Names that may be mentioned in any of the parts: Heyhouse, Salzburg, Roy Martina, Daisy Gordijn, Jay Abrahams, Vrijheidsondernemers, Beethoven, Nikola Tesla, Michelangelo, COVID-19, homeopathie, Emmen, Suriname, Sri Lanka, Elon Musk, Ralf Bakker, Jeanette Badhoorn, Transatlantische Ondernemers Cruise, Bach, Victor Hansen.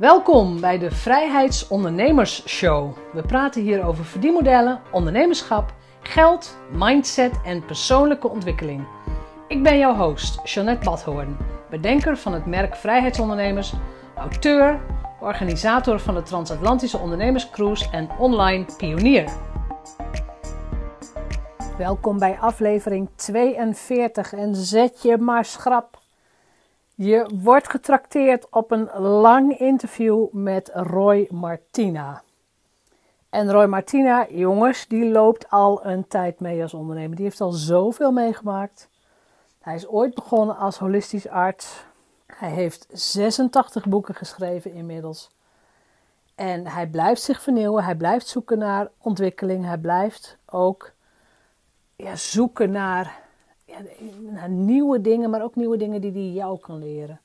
Welkom bij de Vrijheidsondernemers Show. We praten hier over verdienmodellen, ondernemerschap, geld, mindset en persoonlijke ontwikkeling. Ik ben jouw host, Jeanette Badhoorn, bedenker van het merk Vrijheidsondernemers, auteur, organisator van de Transatlantische Ondernemers Cruise en online pionier. Welkom bij aflevering 42 en zet je maar schrap. Je wordt getrakteerd op een lang interview met Roy Martina. En Roy Martina, jongens, die loopt al een tijd mee als ondernemer. Die heeft al zoveel meegemaakt. Hij is ooit begonnen als holistisch arts. Hij heeft 86 boeken geschreven inmiddels. En hij blijft zich vernieuwen. Hij blijft zoeken naar ontwikkeling. Hij blijft ook zoeken naar... naar nieuwe dingen, maar ook nieuwe dingen die hij jou kan leren.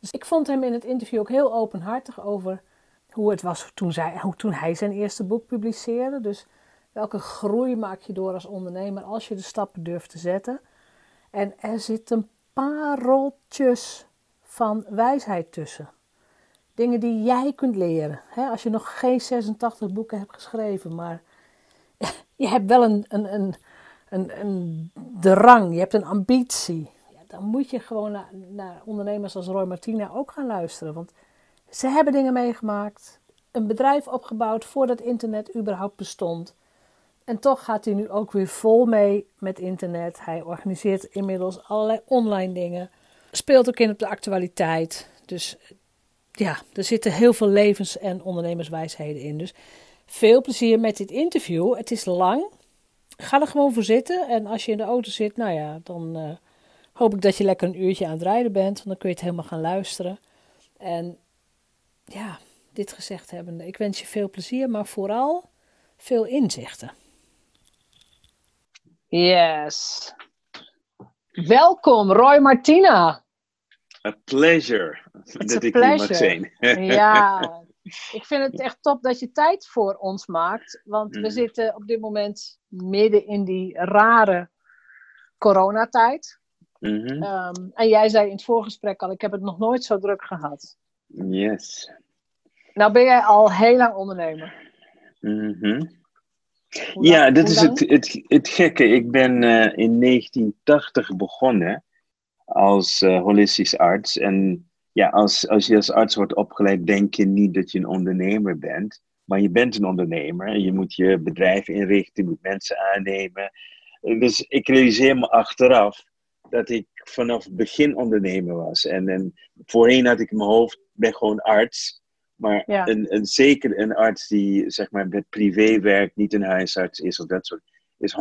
Dus ik vond hem in het interview ook heel openhartig over hoe het was toen hij zijn eerste boek publiceerde. Dus welke groei maak je door als ondernemer als je de stappen durft te zetten. En er zitten pareltjes van wijsheid tussen. Dingen die jij kunt leren. He, als je nog geen 86 boeken hebt geschreven, maar je hebt wel een drang, je hebt een ambitie. Ja, dan moet je gewoon naar ondernemers als Roy Martina ook gaan luisteren. Want ze hebben dingen meegemaakt. Een bedrijf opgebouwd voordat internet überhaupt bestond. En toch gaat hij nu ook weer vol mee met internet. Hij organiseert inmiddels allerlei online dingen. Speelt ook in op de actualiteit. Dus ja, er zitten heel veel levens- en ondernemerswijsheden in. Dus veel plezier met dit interview. Het is lang. Ga er gewoon voor zitten en als je in de auto zit, nou ja, dan hoop ik dat je lekker een uurtje aan het rijden bent. Want dan kun je het helemaal gaan luisteren. En ja, dit gezegd hebbende, ik wens je veel plezier, maar vooral veel inzichten. Yes. Welkom Roy Martina. A pleasure. Dat ik hier mag zijn. Ja, ik vind het echt top dat je tijd voor ons maakt. Want we zitten op dit moment midden in die rare coronatijd. Mm-hmm. En jij zei in het voorgesprek al, ik heb het nog nooit zo druk gehad. Yes. Nou ben jij al heel lang ondernemer. Mm-hmm. Ja, dat is het gekke. Ik ben in 1980 begonnen als holistisch arts. En ja, als je als arts wordt opgeleid, denk je niet dat je een ondernemer bent. Maar je bent een ondernemer en je moet je bedrijf inrichten, je moet mensen aannemen. Dus ik realiseer me achteraf dat ik vanaf het begin ondernemer was. En voorheen had ik in mijn hoofd, ik ben gewoon arts. Maar ja, zeker een arts die zeg maar met privé werkt, niet een huisarts is of dat soort, is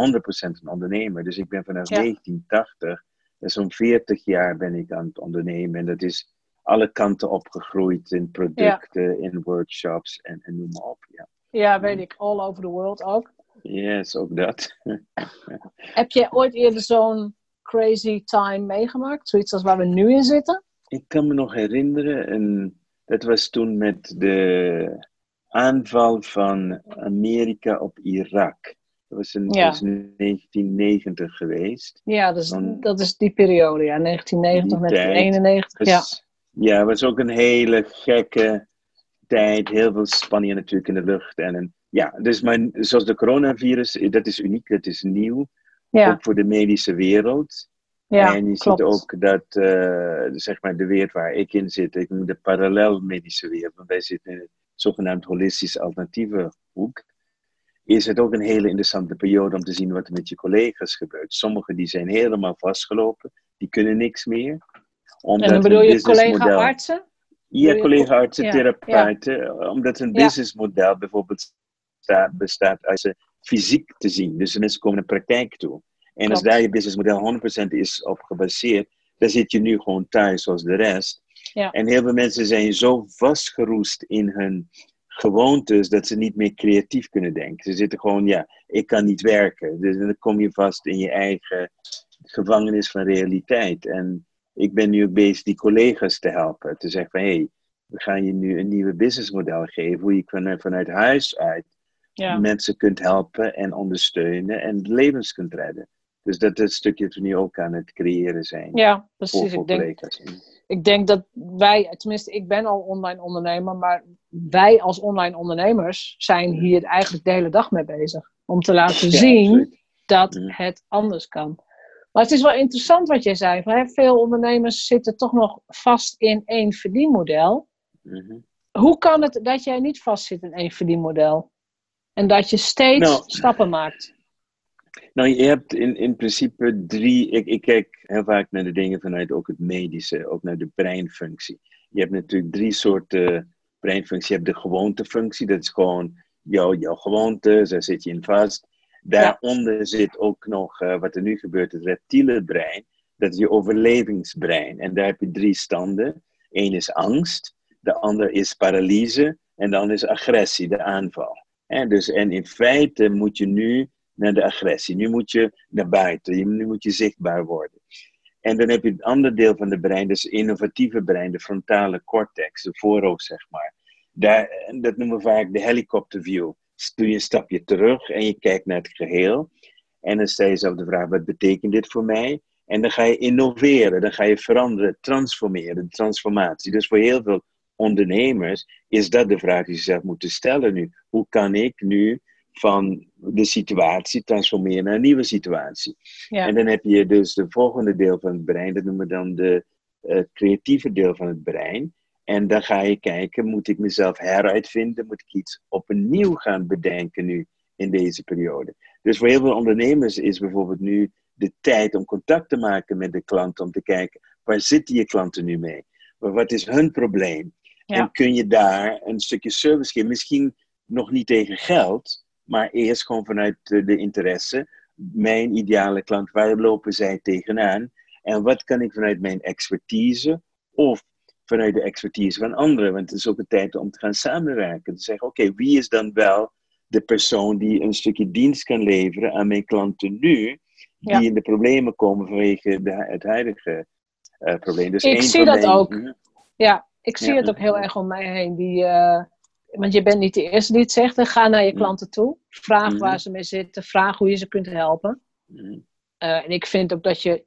100% een ondernemer. Dus ik ben vanaf 1980, dus zo'n 40 jaar ben ik aan het ondernemen. En dat is alle kanten opgegroeid in producten, in workshops en noem maar op. Ja. Ja, weet ik. All over the world ook. Yes, ook dat. Heb jij ooit eerder zo'n crazy time meegemaakt? Zoiets als waar we nu in zitten? Ik kan me nog herinneren, en dat was toen met de aanval van Amerika op Irak. Dat was in 1990 geweest. Ja, dus, dat is die periode, ja. 1990 met 1991, ja. Ja, het was ook een hele gekke tijd. Heel veel spanning natuurlijk in de lucht. Dus zoals de coronavirus, dat is uniek, dat is nieuw. Ja. Ook voor de medische wereld. Ja, en je klopt. Ziet ook dat, zeg maar, de wereld waar ik in zit, ik noem de parallel medische wereld, want wij zitten in het zogenaamd holistisch alternatieve hoek, is het ook een hele interessante periode om te zien wat er met je collega's gebeurt. Sommigen die zijn helemaal vastgelopen, die kunnen niks meer. En dan bedoel je collega-artsen? Ja, collega-artsen, therapeuten. Ja. Omdat een businessmodel bijvoorbeeld bestaat als ze fysiek te zien. Dus de mensen komen naar praktijk toe. En als daar je businessmodel 100% is op gebaseerd, dan zit je nu gewoon thuis zoals de rest. Ja. En heel veel mensen zijn zo vastgeroest in hun gewoontes dat ze niet meer creatief kunnen denken. Ze zitten gewoon, ik kan niet werken. Dus dan kom je vast in je eigen gevangenis van realiteit. En ik ben nu ook bezig die collega's te helpen. Te zeggen van, we gaan je nu een nieuwe businessmodel geven. Hoe je vanuit huis uit mensen kunt helpen en ondersteunen en levens kunt redden. Dus dat is het stukje dat we nu ook aan het creëren zijn. Ja, precies. Voor ik collega's. Denk, Ik denk dat wij, tenminste ik ben al online ondernemer, maar wij als online ondernemers zijn hier eigenlijk de hele dag mee bezig. Om te laten zien dat het anders kan. Maar het is wel interessant wat jij zei. Van, hè, veel ondernemers zitten toch nog vast in één verdienmodel. Mm-hmm. Hoe kan het dat jij niet vast zit in één verdienmodel? En dat je steeds stappen maakt? Nou, je hebt in principe drie... Ik kijk heel vaak naar de dingen vanuit ook het medische. Ook naar de breinfunctie. Je hebt natuurlijk drie soorten breinfunctie. Je hebt de gewoontefunctie. Dat is gewoon jouw gewoontes. Daar zit je in vast. Daaronder zit ook nog wat er nu gebeurt, het reptiele brein. Dat is je overlevingsbrein. En daar heb je drie standen. Eén is angst. De ander is paralyse. En dan is agressie, de aanval. En in feite moet je nu naar de agressie. Nu moet je naar buiten. Nu moet je zichtbaar worden. En dan heb je het andere deel van de brein, dus het innovatieve brein, de frontale cortex, de voorhoofd, zeg maar. Dat noemen we vaak de helikopterview. Dus doe je een stapje terug en je kijkt naar het geheel. En dan stel je jezelf de vraag, wat betekent dit voor mij? En dan ga je innoveren, dan ga je veranderen, transformeren, transformatie. Dus voor heel veel ondernemers is dat de vraag die ze zelf moeten stellen nu. Hoe kan ik nu van de situatie transformeren naar een nieuwe situatie? Ja. En dan heb je dus de volgende deel van het brein, dat noemen we dan het creatieve deel van het brein. En dan ga je kijken, moet ik mezelf heruitvinden? Moet ik iets opnieuw gaan bedenken nu in deze periode? Dus voor heel veel ondernemers is bijvoorbeeld nu de tijd om contact te maken met de klant. Om te kijken, waar zitten je klanten nu mee? Maar wat is hun probleem? Ja. En kun je daar een stukje service geven? Misschien nog niet tegen geld, maar eerst gewoon vanuit de interesse. Mijn ideale klant, waar lopen zij tegenaan? En wat kan ik vanuit mijn expertise of vanuit de expertise van anderen? Want het is ook een tijd om te gaan samenwerken. Te zeggen, oké, wie is dan wel de persoon die een stukje dienst kan leveren aan mijn klanten nu? Die in de problemen komen vanwege het huidige probleem. Dus ik zie dat ook. Ja, ik zie het ook heel erg om mij heen. Want je bent niet de eerste die het zegt. En ga naar je klanten toe. Vraag waar ze mee zitten. Vraag hoe je ze kunt helpen. En ik vind ook dat je...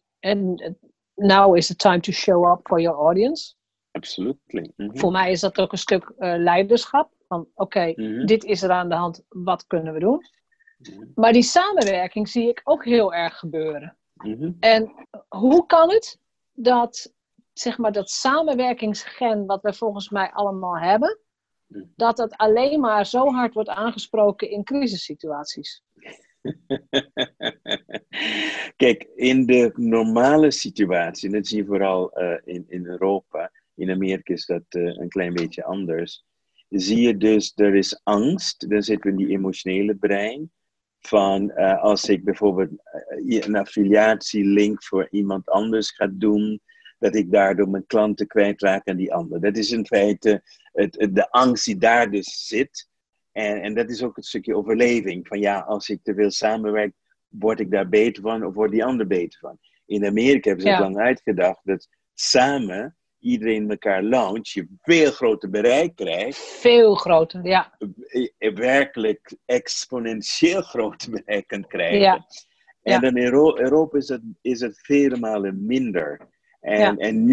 now is the time to show up for your audience. Absolutely. Mm-hmm. Voor mij is dat ook een stuk leiderschap. Van oké, dit is er aan de hand. Wat kunnen we doen? Mm-hmm. Maar die samenwerking zie ik ook heel erg gebeuren. Mm-hmm. En hoe kan het dat, zeg maar, dat samenwerkingsgen wat we volgens mij allemaal hebben, dat dat alleen maar zo hard wordt aangesproken in crisissituaties? Kijk, in de normale situatie, en dat zie je vooral in Europa, in Amerika is dat een klein beetje anders, zie je dus, er is angst, dan zitten we in die emotionele brein, van als ik bijvoorbeeld een affiliatielink voor iemand anders ga doen, dat ik daardoor mijn klanten kwijtraak aan die ander. Dat is in feite de angst die daar dus zit. En dat is ook het stukje overleving. Van ja, als ik te veel samenwerk, word ik daar beter van of wordt die ander beter van? In Amerika hebben ze het lang uitgedacht dat samen iedereen elkaar launcht, je veel groter bereik krijgt. Veel groter, ja. Werkelijk exponentieel groter bereik kunt krijgen. Ja. En dan in Europa is het vele malen minder. En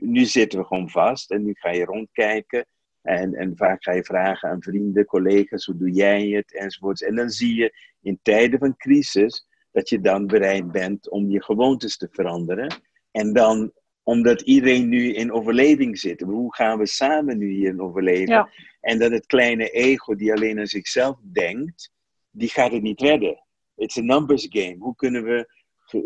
nu zitten we gewoon vast en nu ga je rondkijken. En vaak ga je vragen aan vrienden, collega's, hoe doe jij het, enzovoorts. En dan zie je in tijden van crisis dat je dan bereid bent om je gewoontes te veranderen. En dan, omdat iedereen nu in overleving zit, hoe gaan we samen nu hierin overleven? Ja. En dat het kleine ego die alleen aan zichzelf denkt, die gaat het niet redden. It's a numbers game. Hoe kunnen we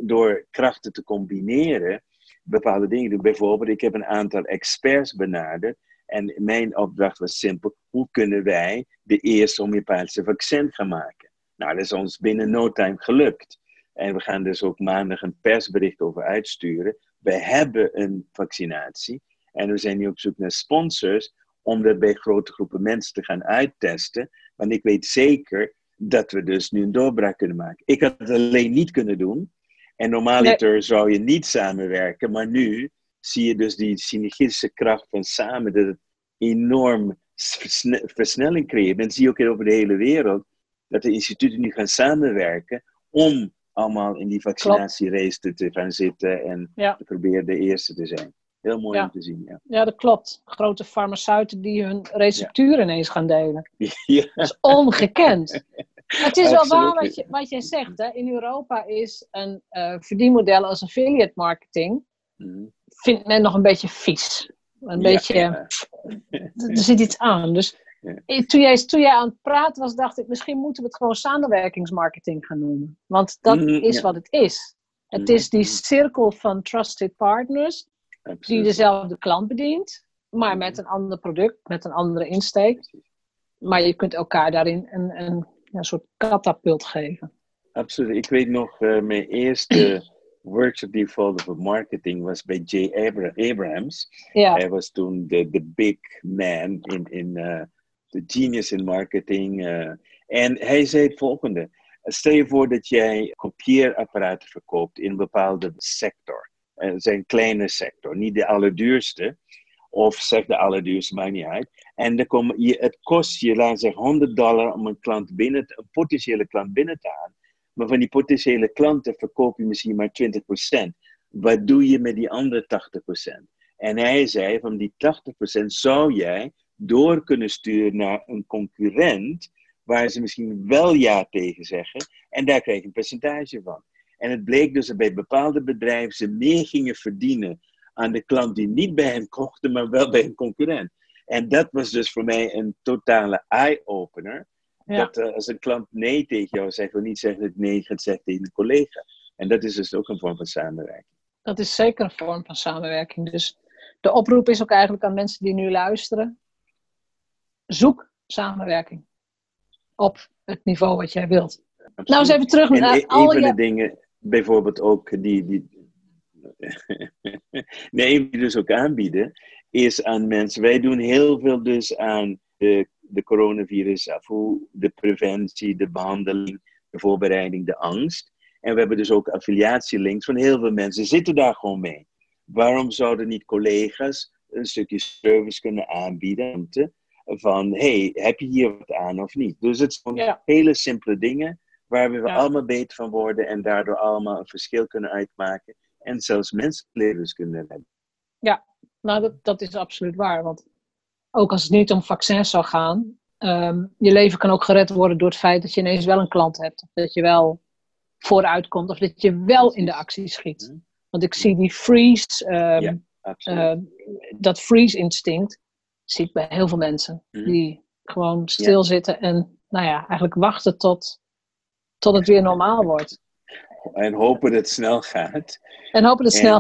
door krachten te combineren bepaalde dingen doen? Bijvoorbeeld, ik heb een aantal experts benaderd. En mijn opdracht was simpel, hoe kunnen wij de eerste homeopathische vaccin gaan maken? Nou, dat is ons binnen no time gelukt. En we gaan dus ook maandag een persbericht over uitsturen. We hebben een vaccinatie en we zijn nu op zoek naar sponsors om dat bij grote groepen mensen te gaan uittesten. Want ik weet zeker dat we dus nu een doorbraak kunnen maken. Ik had het alleen niet kunnen doen. En normaliter zou je niet samenwerken, maar nu zie je dus die synergistische kracht van samen, dat het enorm versnelling creëert. En zie je ook over de hele wereld dat de instituten nu gaan samenwerken om allemaal in die vaccinatierace te gaan zitten en te proberen de eerste te zijn. Heel mooi om te zien. Ja. Ja, dat klopt. Grote farmaceuten die hun receptuur ineens gaan delen. Ja. Dat is ongekend. Het is wel waar wat jij zegt. Hè? In Europa is een verdienmodel als affiliate marketing... vindt men nog een beetje vies. Er zit iets aan. Dus toen jij aan het praten was, dacht ik... misschien moeten we het gewoon samenwerkingsmarketing gaan noemen. Want dat is wat het is. Het is die cirkel van trusted partners... die dezelfde klant bedient, maar met een ander product, met een andere insteek. Maar je kunt elkaar daarin een soort katapult geven. Absoluut. Ik weet nog, mijn eerste workshop die volgde voor marketing was bij Jay Abrahams. Ja. Hij was toen de big man, de genius in marketing. En hij zei het volgende. Stel je voor dat jij kopieerapparaten verkoopt in een bepaalde sector. Zijn kleine sector, niet de allerduurste, of zeg de allerduurste, maakt niet uit. En dan het kost je, laten we zeggen, $100 om een potentiële klant binnen te halen. Maar van die potentiële klanten verkoop je misschien maar 20%. Wat doe je met die andere 80%? En hij zei, van die 80% zou jij door kunnen sturen naar een concurrent, waar ze misschien wel ja tegen zeggen, en daar krijg je een percentage van. En het bleek dus dat bij bepaalde bedrijven ze meer gingen verdienen aan de klant die niet bij hen kocht, maar wel bij een concurrent. En dat was dus voor mij een totale eye-opener. Ja. Dat als een klant nee tegen jou zegt, wil niet zeggen dat nee gaat zeggen tegen een collega. En dat is dus ook een vorm van samenwerking. Dat is zeker een vorm van samenwerking. Dus de oproep is ook eigenlijk aan mensen die nu luisteren. Zoek samenwerking op het niveau wat jij wilt. Absoluut. Nou, eens even terug naar dingen... Bijvoorbeeld ook die dus ook aanbieden, is aan mensen. Wij doen heel veel dus aan de coronavirus af. De preventie, de behandeling, de voorbereiding, de angst. En we hebben dus ook affiliatielinks van heel veel mensen. Zitten daar gewoon mee. Waarom zouden niet collega's een stukje service kunnen aanbieden? Van, heb je hier wat aan of niet? Dus het zijn hele simpele dingen. Waar we allemaal beter van worden en daardoor allemaal een verschil kunnen uitmaken. En zelfs mensenlevens kunnen hebben. Ja, nou dat is absoluut waar. Want ook als het niet om vaccins zou gaan. Je leven kan ook gered worden door het feit dat je ineens wel een klant hebt. Of dat je wel vooruit komt. Of dat je wel in de actie schiet. Want ik zie die freeze. Dat freeze instinct zie ik bij heel veel mensen. Die gewoon stilzitten en eigenlijk wachten tot het weer normaal wordt. En hopen dat het snel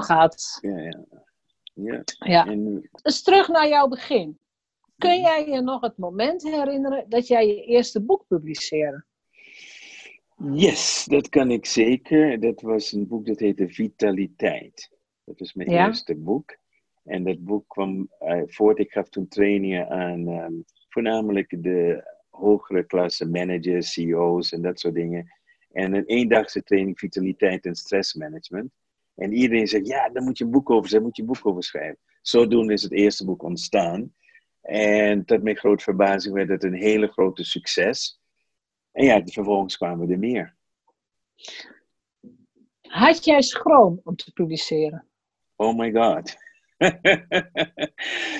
gaat. Ja. En... Dus terug naar jouw begin. Kun jij je nog het moment herinneren dat jij je eerste boek publiceerde? Yes, dat kan ik zeker. Dat was een boek dat heette Vitaliteit. Dat was mijn eerste boek. En dat boek kwam voort. Ik gaf toen trainingen aan voornamelijk de... hogere klasse managers, CEO's en dat soort dingen. En een eendagse training vitaliteit en stressmanagement. En iedereen zegt, daar moet je een boek over schrijven. Zodoende is het eerste boek ontstaan. En tot mijn grote verbazing werd het een hele grote succes. En vervolgens kwamen er meer. Had jij schroom om te publiceren? Oh my god.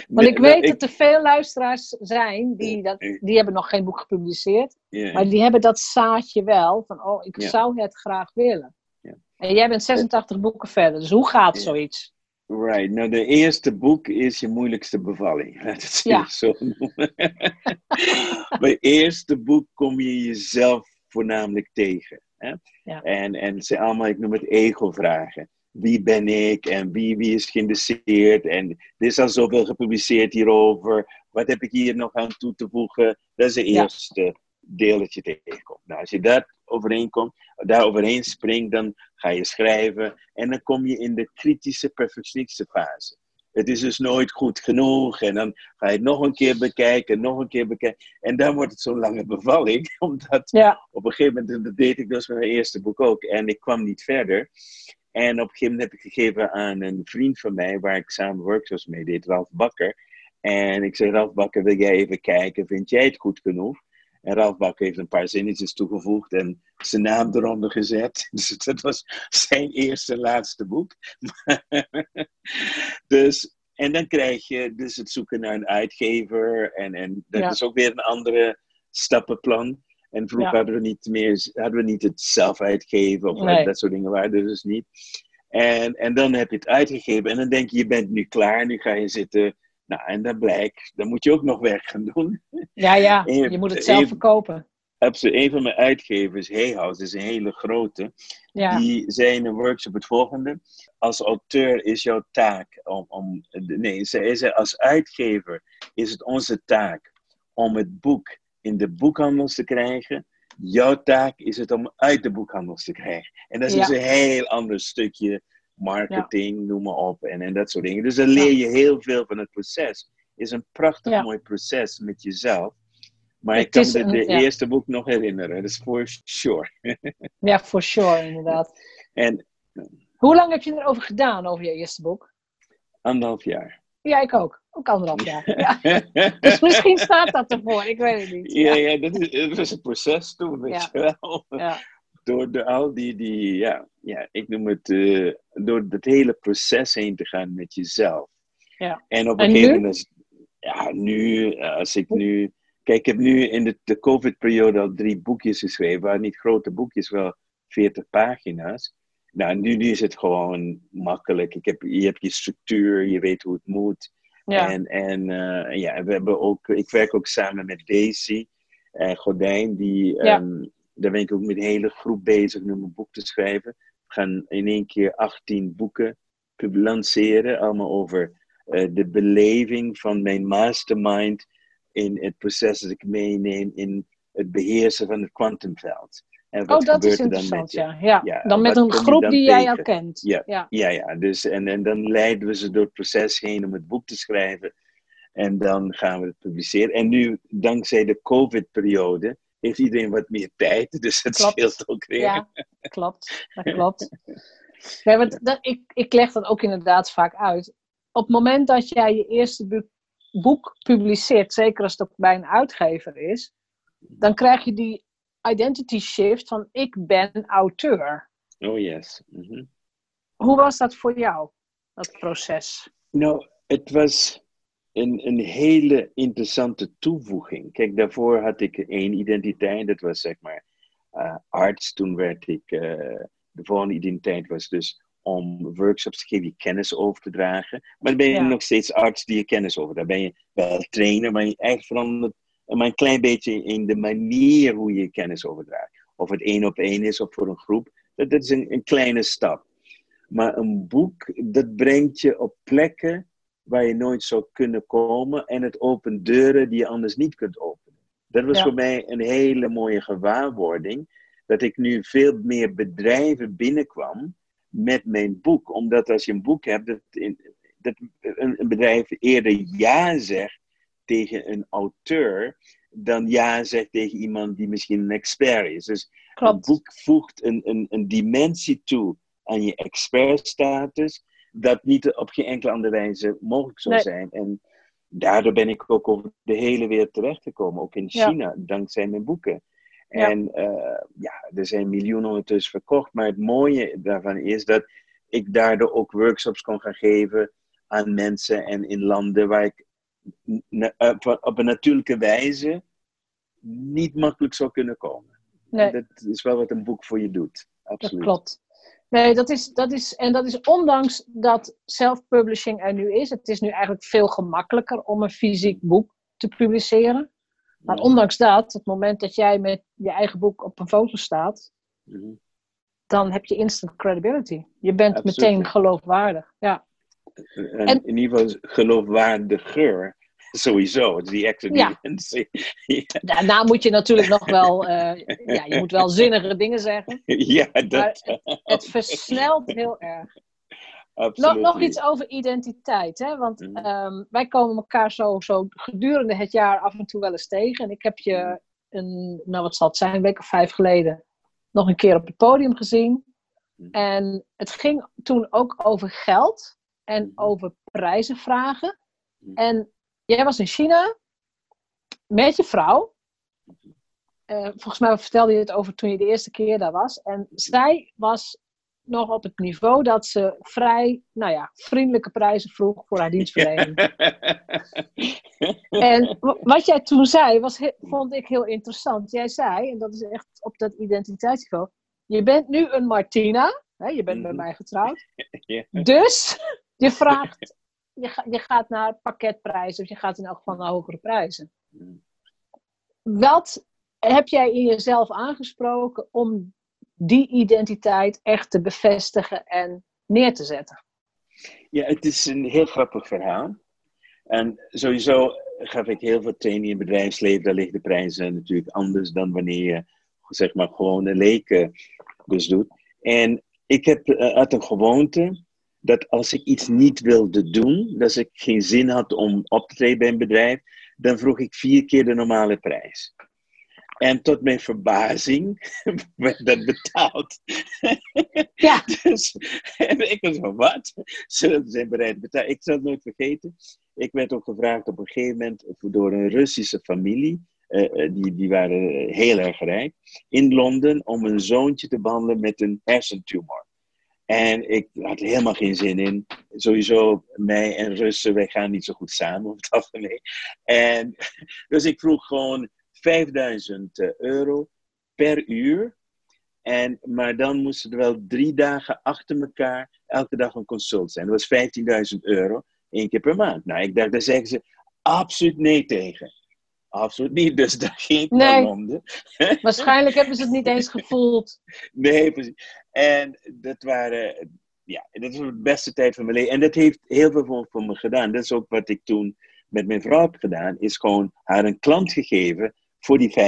Want ik weet dat er veel luisteraars zijn die hebben nog geen boek gepubliceerd, maar die hebben dat zaadje wel van ik zou het graag willen. Yeah. En jij bent 86 boeken verder, dus hoe gaat zoiets? Right, nou de eerste boek is je moeilijkste bevalling, laat het zo noemen. Bij eerste boek kom je jezelf voornamelijk tegen. Hè? Ja. En ze allemaal, ik noem het ego-vragen. Wie ben ik en wie is geïnteresseerd en er is al zoveel gepubliceerd hierover. Wat heb ik hier nog aan toe te voegen? Dat is het eerste deel dat je tegenkomt. Nou, als je daar overheen springt, dan ga je schrijven en dan kom je in de kritische perfectionistische fase. Het is dus nooit goed genoeg en dan ga je het nog een keer bekijken. En dan wordt het zo'n lange bevalling, omdat op een gegeven moment, dat deed ik dus met mijn eerste boek ook en ik kwam niet verder. En op een gegeven moment heb ik gegeven aan een vriend van mij, waar ik samen workshops mee deed, Ralf Bakker. En ik zei, Ralf Bakker, wil jij even kijken, vind jij het goed genoeg? En Ralf Bakker heeft een paar zinnetjes toegevoegd en zijn naam eronder gezet. Dus dat was zijn eerste en laatste boek. Dus, en dan krijg je dus het zoeken naar een uitgever. En dat is ook weer een andere stappenplan. En vroeger hadden we niet het zelf uitgeven of dat soort dingen waren er dus niet. En dan heb je het uitgegeven en dan denk je, je bent nu klaar, nu ga je zitten. Nou, en dan blijkt, dan moet je ook nog werk gaan doen. Ja, je moet het zelf verkopen. Absoluut. Een van mijn uitgevers, Heyhouse, is een hele grote. Ja. Die zei in een workshop het volgende. Als auteur is jouw taak als uitgever is het onze taak om het boek in de boekhandels te krijgen. Jouw taak is het om uit de boekhandels te krijgen. En dat is dus een heel ander stukje marketing, noem maar op, en dat soort dingen. Dus dan leer je heel veel van het proces. Het is een prachtig mooi proces met jezelf. Maar het ik kan me de eerste boek nog herinneren. Dus for sure. Ja, for sure, inderdaad. En, hoe lang heb je erover gedaan, over je eerste boek? 1,5 jaar. Ja, ik ook. Ook 1,5 jaar. Ja. Dus misschien staat dat ervoor, ik weet het niet. Ja, dat was een proces toen, weet je wel. Ja. Door al die ik noem het, door dat hele proces heen te gaan met jezelf. Ja. En op een gegeven moment, kijk, ik heb nu in de COVID-periode al 3 boekjes geschreven, waren niet grote boekjes, wel 40 pagina's. Nou, nu is het gewoon makkelijk. Je hebt je structuur, je weet hoe het moet. Ja. En we hebben ook, ik werk ook samen met Daisy Gordijn, die, daar ben ik ook met een hele groep bezig om een boek te schrijven. We gaan in één keer 18 boeken lanceren, allemaal over de beleving van mijn mastermind in het proces dat ik meeneem in het beheersen van het kwantumveld. En wat dat is interessant, dan met dan met een groep die jij al kent. Ja. Dus, en dan leiden we ze door het proces heen om het boek te schrijven. En dan gaan we het publiceren. En nu, dankzij de COVID-periode, heeft iedereen wat meer tijd. Dus dat scheelt ook weer. Ja, klopt. Dat klopt. Nee, want ik leg dat ook inderdaad vaak uit. Op het moment dat jij je eerste boek publiceert, zeker als dat bij een uitgever is, dan krijg je die identity shift van ik ben auteur. Oh yes. Mm-hmm. Hoe was dat voor jou, dat proces? Nou, het was een hele interessante toevoeging. Kijk, daarvoor had ik 1 identiteit, dat was zeg maar arts. Toen werd ik, de volgende identiteit was dus om workshops te geven, je kennis over te dragen. Maar dan ben je nog steeds arts die je kennis over. Daar ben je wel trainer, maar je eigenlijk verandert. Maar een klein beetje in de manier hoe je kennis overdraagt. Of het 1-op-1 is of voor een groep. Dat is een kleine stap. Maar een boek, dat brengt je op plekken waar je nooit zou kunnen komen. En het opent deuren die je anders niet kunt openen. Dat was voor mij een hele mooie gewaarwording. Dat ik nu veel meer bedrijven binnenkwam met mijn boek. Omdat als je een boek hebt, dat een bedrijf eerder ja zegt tegen een auteur, dan ja zegt tegen iemand die misschien een expert is. Dus een boek voegt een dimensie toe aan je expertstatus, dat niet op geen enkele andere wijze mogelijk zou zijn. En daardoor ben ik ook over de hele wereld terechtgekomen, ook in China, dankzij mijn boeken. En er zijn miljoenen ondertussen verkocht, maar het mooie daarvan is dat ik daardoor ook workshops kon gaan geven aan mensen en in landen waar ik op een natuurlijke wijze niet makkelijk zou kunnen komen. Nee. Dat is wel wat een boek voor je doet. Absoluut. Dat klopt. Nee, dat is ondanks dat self-publishing er nu is. Het is nu eigenlijk veel gemakkelijker om een fysiek boek te publiceren. Maar ondanks dat, het moment dat jij met je eigen boek op een foto staat, dan heb je instant credibility. Je bent meteen geloofwaardig. Ja. En in ieder geval geloofwaardiger, sowieso, die experiment. Ja. Daarna moet je natuurlijk nog wel, je moet wel zinnige dingen zeggen. Ja, het versnelt heel erg. Absoluut. Nog iets over identiteit, hè? Want wij komen elkaar zo gedurende het jaar af en toe wel eens tegen. En ik heb je, een week of 5 geleden, nog een keer op het podium gezien. En het ging toen ook over geld. En over prijzen vragen. En jij was in China met je vrouw. volgens mij vertelde je het over toen je de eerste keer daar was. En zij was nog op het niveau dat ze vrij, nou ja, vriendelijke prijzen vroeg voor haar dienstverlening. En wat jij toen zei, vond ik heel interessant. Jij zei, en dat is echt op dat identiteitsniveau, je bent nu een Martina, hè, je bent met mij getrouwd, yeah. Dus je vraagt, je gaat naar pakketprijzen, of je gaat in elk geval naar hogere prijzen. Wat heb jij in jezelf aangesproken om die identiteit echt te bevestigen en neer te zetten? Ja, het is een heel grappig verhaal. En sowieso gaf ik heel veel training in het bedrijfsleven. Daar liggen de prijzen natuurlijk anders dan wanneer je, zeg maar, gewoon een leken dus doet. En ik heb uit een gewoonte dat als ik iets niet wilde doen, dat ik geen zin had om op te treden bij een bedrijf, dan vroeg ik 4 keer de normale prijs. En tot mijn verbazing werd dat betaald. Ja. Dus, en ik was van, wat? Ze zijn bereid te betalen. Ik zal het nooit vergeten. Ik werd ook gevraagd op een gegeven moment door een Russische familie. Die waren heel erg rijk. In Londen om een zoontje te behandelen met een hersentumor. En ik had er helemaal geen zin in. Sowieso, mij en Russen, wij gaan niet zo goed samen op het algemeen. En dus ik vroeg gewoon €5.000 per uur. Maar dan moesten er wel 3 dagen achter elkaar elke dag een consult zijn. Dat was €15.000, 1 keer per maand. Nou, ik dacht, daar zeggen ze absoluut nee tegen. Absoluut niet, dus daar ging ik naar Londen. Waarschijnlijk hebben ze het niet eens gevoeld. Nee, precies. En dat was de beste tijd van mijn leven. En dat heeft heel veel voor me gedaan. Dat is ook wat ik toen met mijn vrouw heb gedaan, is gewoon haar een klant gegeven voor die $5.000.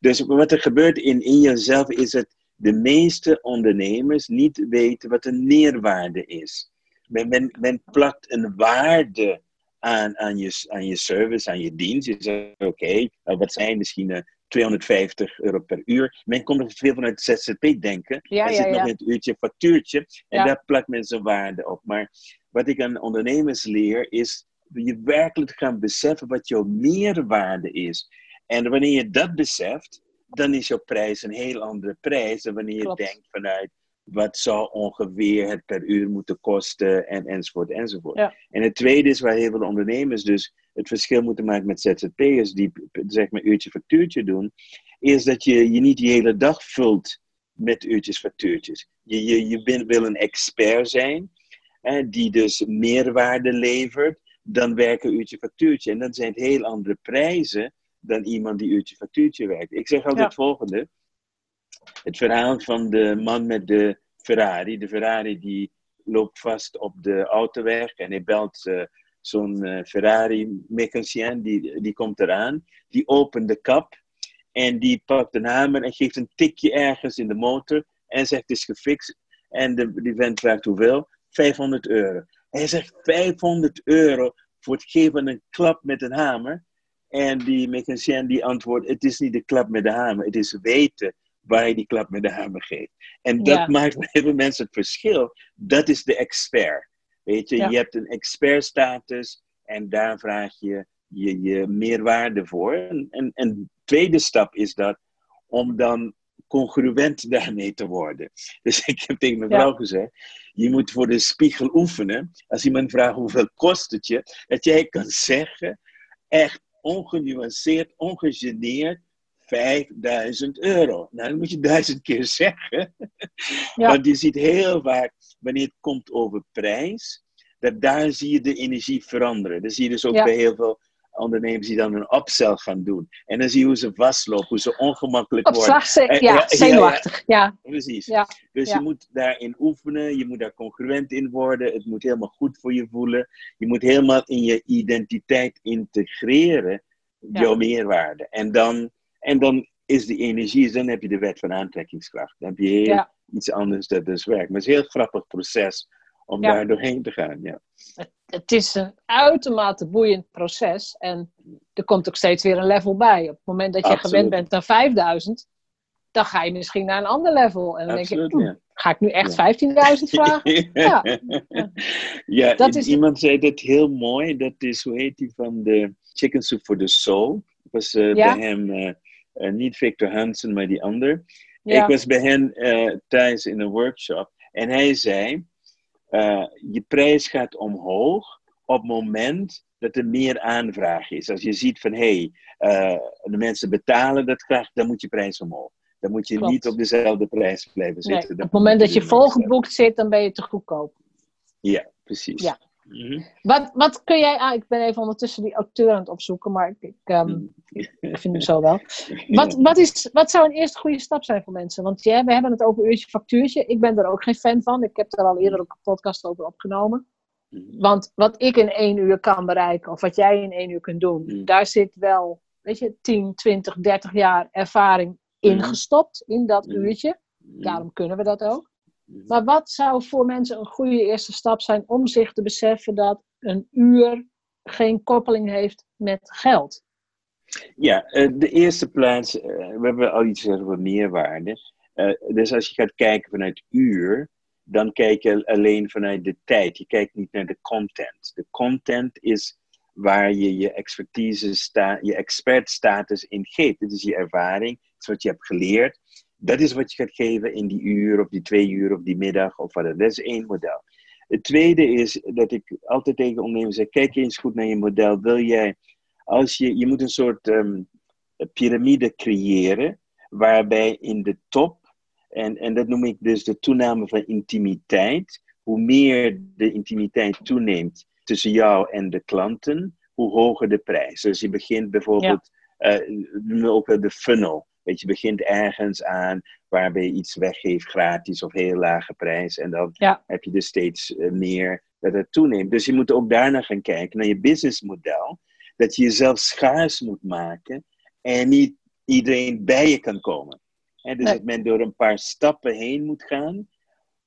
Dus wat er gebeurt in jezelf is dat de meeste ondernemers niet weten wat een meerwaarde is. Men plakt een waarde aan je service, aan je dienst. Je zegt, oké, wat zijn misschien €250 per uur. Men komt er veel vanuit het ZZP denken. Ja, zit nog het uurtje factuurtje. En daar plakt men zijn waarde op. Maar wat ik aan ondernemers leer is je werkelijk gaan beseffen wat jouw meerwaarde is. En wanneer je dat beseft, dan is jouw prijs een heel andere prijs dan wanneer je denkt vanuit wat zou ongeveer het per uur moeten kosten enzovoort. Ja. En het tweede is waar heel veel ondernemers dus het verschil moeten maken met ZZP'ers die zeg maar uurtje factuurtje doen, is dat je niet de hele dag vult met uurtjes factuurtjes. Je wil een expert zijn, hè, die dus meerwaarde levert dan werken uurtje factuurtje. En dan zijn het heel andere prijzen dan iemand die uurtje factuurtje werkt. Ik zeg altijd het volgende. Het verhaal van de man met de Ferrari. De Ferrari die loopt vast op de autoweg en hij belt zo'n Ferrari-mechanicien, die komt eraan. Die opent de kap en die pakt een hamer en geeft een tikje ergens in de motor en zegt het is gefixt. En die vent vraagt hoeveel? €500. Hij zegt €500 voor het geven van een klap met een hamer. En die mechanicien die antwoordt, het is niet de klap met de hamer, het is weten waar je die klap met de hamer geeft. En dat maakt bij heel veel mensen het verschil. Dat is de expert. Weet je, je hebt een expertstatus en daar vraag je meerwaarde voor. En de tweede stap is dat om dan congruent daarmee te worden. Dus ik heb tegen mijn vrouw gezegd, je moet voor de spiegel oefenen, als iemand vraagt hoeveel kost het je, dat jij kan zeggen, echt ongenuanceerd, ongegeneerd, €5.000. Nou, dat moet je 1000 keer zeggen. Ja. Want je ziet heel vaak, wanneer het komt over prijs, dat daar zie je de energie veranderen. Dat zie je dus ook bij heel veel ondernemers die dan een upsell gaan doen. En dan zie je hoe ze vastlopen, hoe ze ongemakkelijk worden. Zenuwachtig. Ja. Precies. Ja. Dus je moet daarin oefenen, je moet daar congruent in worden, het moet helemaal goed voor je voelen. Je moet helemaal in je identiteit integreren, jouw meerwaarde. En dan is die energie, dan heb je de wet van aantrekkingskracht. Dan heb je heel iets anders dat dus werkt. Maar het is een heel grappig proces om daar doorheen te gaan. Ja. Het is een uitermate boeiend proces. En er komt ook steeds weer een level bij. Op het moment dat je gewend bent aan 5000, dan ga je misschien naar een ander level. En dan denk je, ga ik nu echt 15.000 vragen? Iemand zei dat heel mooi. Dat is, hoe heet die, van de Chicken Soup for the Soul. Ik was bij hem niet Victor Hansen, maar die ander. Ja. Ik was bij hen thuis in een workshop. En hij zei, je prijs gaat omhoog op het moment dat er meer aanvraag is. Als je ziet van, de mensen betalen dat graag, dan moet je prijs omhoog. Dan moet je niet op dezelfde prijs blijven zitten. Nee, op het moment dat je volgeboekt zit, dan ben je te goedkoop. Ja, precies. Ja. Mm-hmm. Wat kun jij... ik ben even ondertussen die auteur aan het opzoeken, maar ik vind hem zo wel. Wat zou een eerste goede stap zijn voor mensen? Want we hebben het over uurtje factuurtje. Ik ben er ook geen fan van. Ik heb daar al eerder ook een podcast over opgenomen. Mm-hmm. Want wat ik in 1 uur kan bereiken, of wat jij in 1 uur kunt doen, mm-hmm, daar zit wel, 10, 20, 30 jaar ervaring ingestopt in dat uurtje. Daarom kunnen we dat ook. Maar wat zou voor mensen een goede eerste stap zijn om zich te beseffen dat een uur geen koppeling heeft met geld? Ja, de eerste plaats, we hebben al iets over meerwaarde. Dus als je gaat kijken vanuit uur, dan kijk je alleen vanuit de tijd. Je kijkt niet naar de content. De content is waar je je expertstatus in geeft. Dit is je ervaring, het is wat je hebt geleerd. Dat is wat je gaat geven in die uur, of die 2 uur, of die middag, of wat dan ook. Dat is 1 model. Het tweede is dat ik altijd tegen ondernemers zeg, kijk eens goed naar je model. Wil jij, je moet een soort piramide creëren, waarbij in de top, en dat noem ik dus de toename van intimiteit, hoe meer de intimiteit toeneemt tussen jou en de klanten, hoe hoger de prijs. Dus je begint bijvoorbeeld, ook de funnel. Weet je, begint ergens aan waarbij je iets weggeeft gratis of heel lage prijs. En dan heb je dus steeds meer dat het toeneemt. Dus je moet ook daarna gaan kijken, naar je businessmodel. Dat je jezelf schaars moet maken en niet iedereen bij je kan komen. En dus dat men door een paar stappen heen moet gaan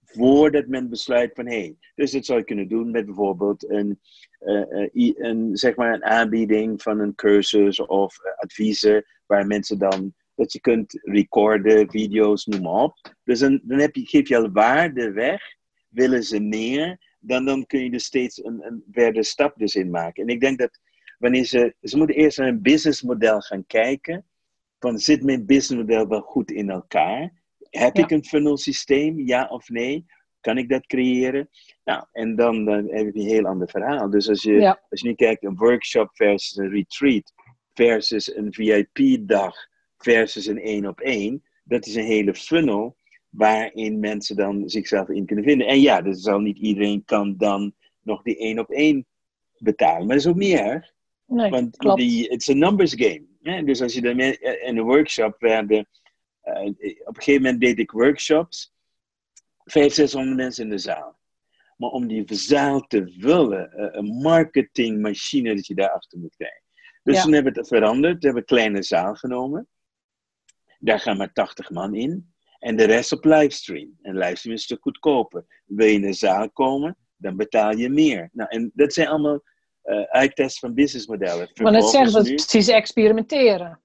voordat men besluit van Dus dat zou je kunnen doen met bijvoorbeeld een aanbieding van een cursus of adviezen waar mensen dan... Dat je kunt recorden, video's, noem maar op. Dus dan geef je al waarde weg. Willen ze meer? Dan kun je er steeds een verder stap dus in maken. En ik denk dat wanneer ze moeten eerst naar een businessmodel gaan kijken. Van zit mijn businessmodel wel goed in elkaar? Heb ik een funnel systeem? Ja of nee? Kan ik dat creëren? Nou, en dan heb je een heel ander verhaal. Dus als je nu kijkt, een workshop versus een retreat. Versus een VIP-dag. Versus een 1-op-1. Dat is een hele funnel waarin mensen dan zichzelf in kunnen vinden. En dus zal niet iedereen kan dan nog die 1-op-1 betalen. Maar dat is ook niet erg. Nee, want het is een numbers game. Hè? Dus als je dan in een workshop... op een gegeven moment deed ik workshops. 500-600 mensen in de zaal. Maar om die zaal te vullen, een marketingmachine dat je daarachter moet krijgen. Dus toen hebben we het veranderd. We hebben een kleine zaal genomen. Daar gaan maar 80 man in. En de rest op livestream. En livestream is een stuk goedkoper. Wil je in de zaal komen, dan betaal je meer. Nou, en dat zijn allemaal uittesten van businessmodellen. Maar dat zeggen ze precies experimenteren.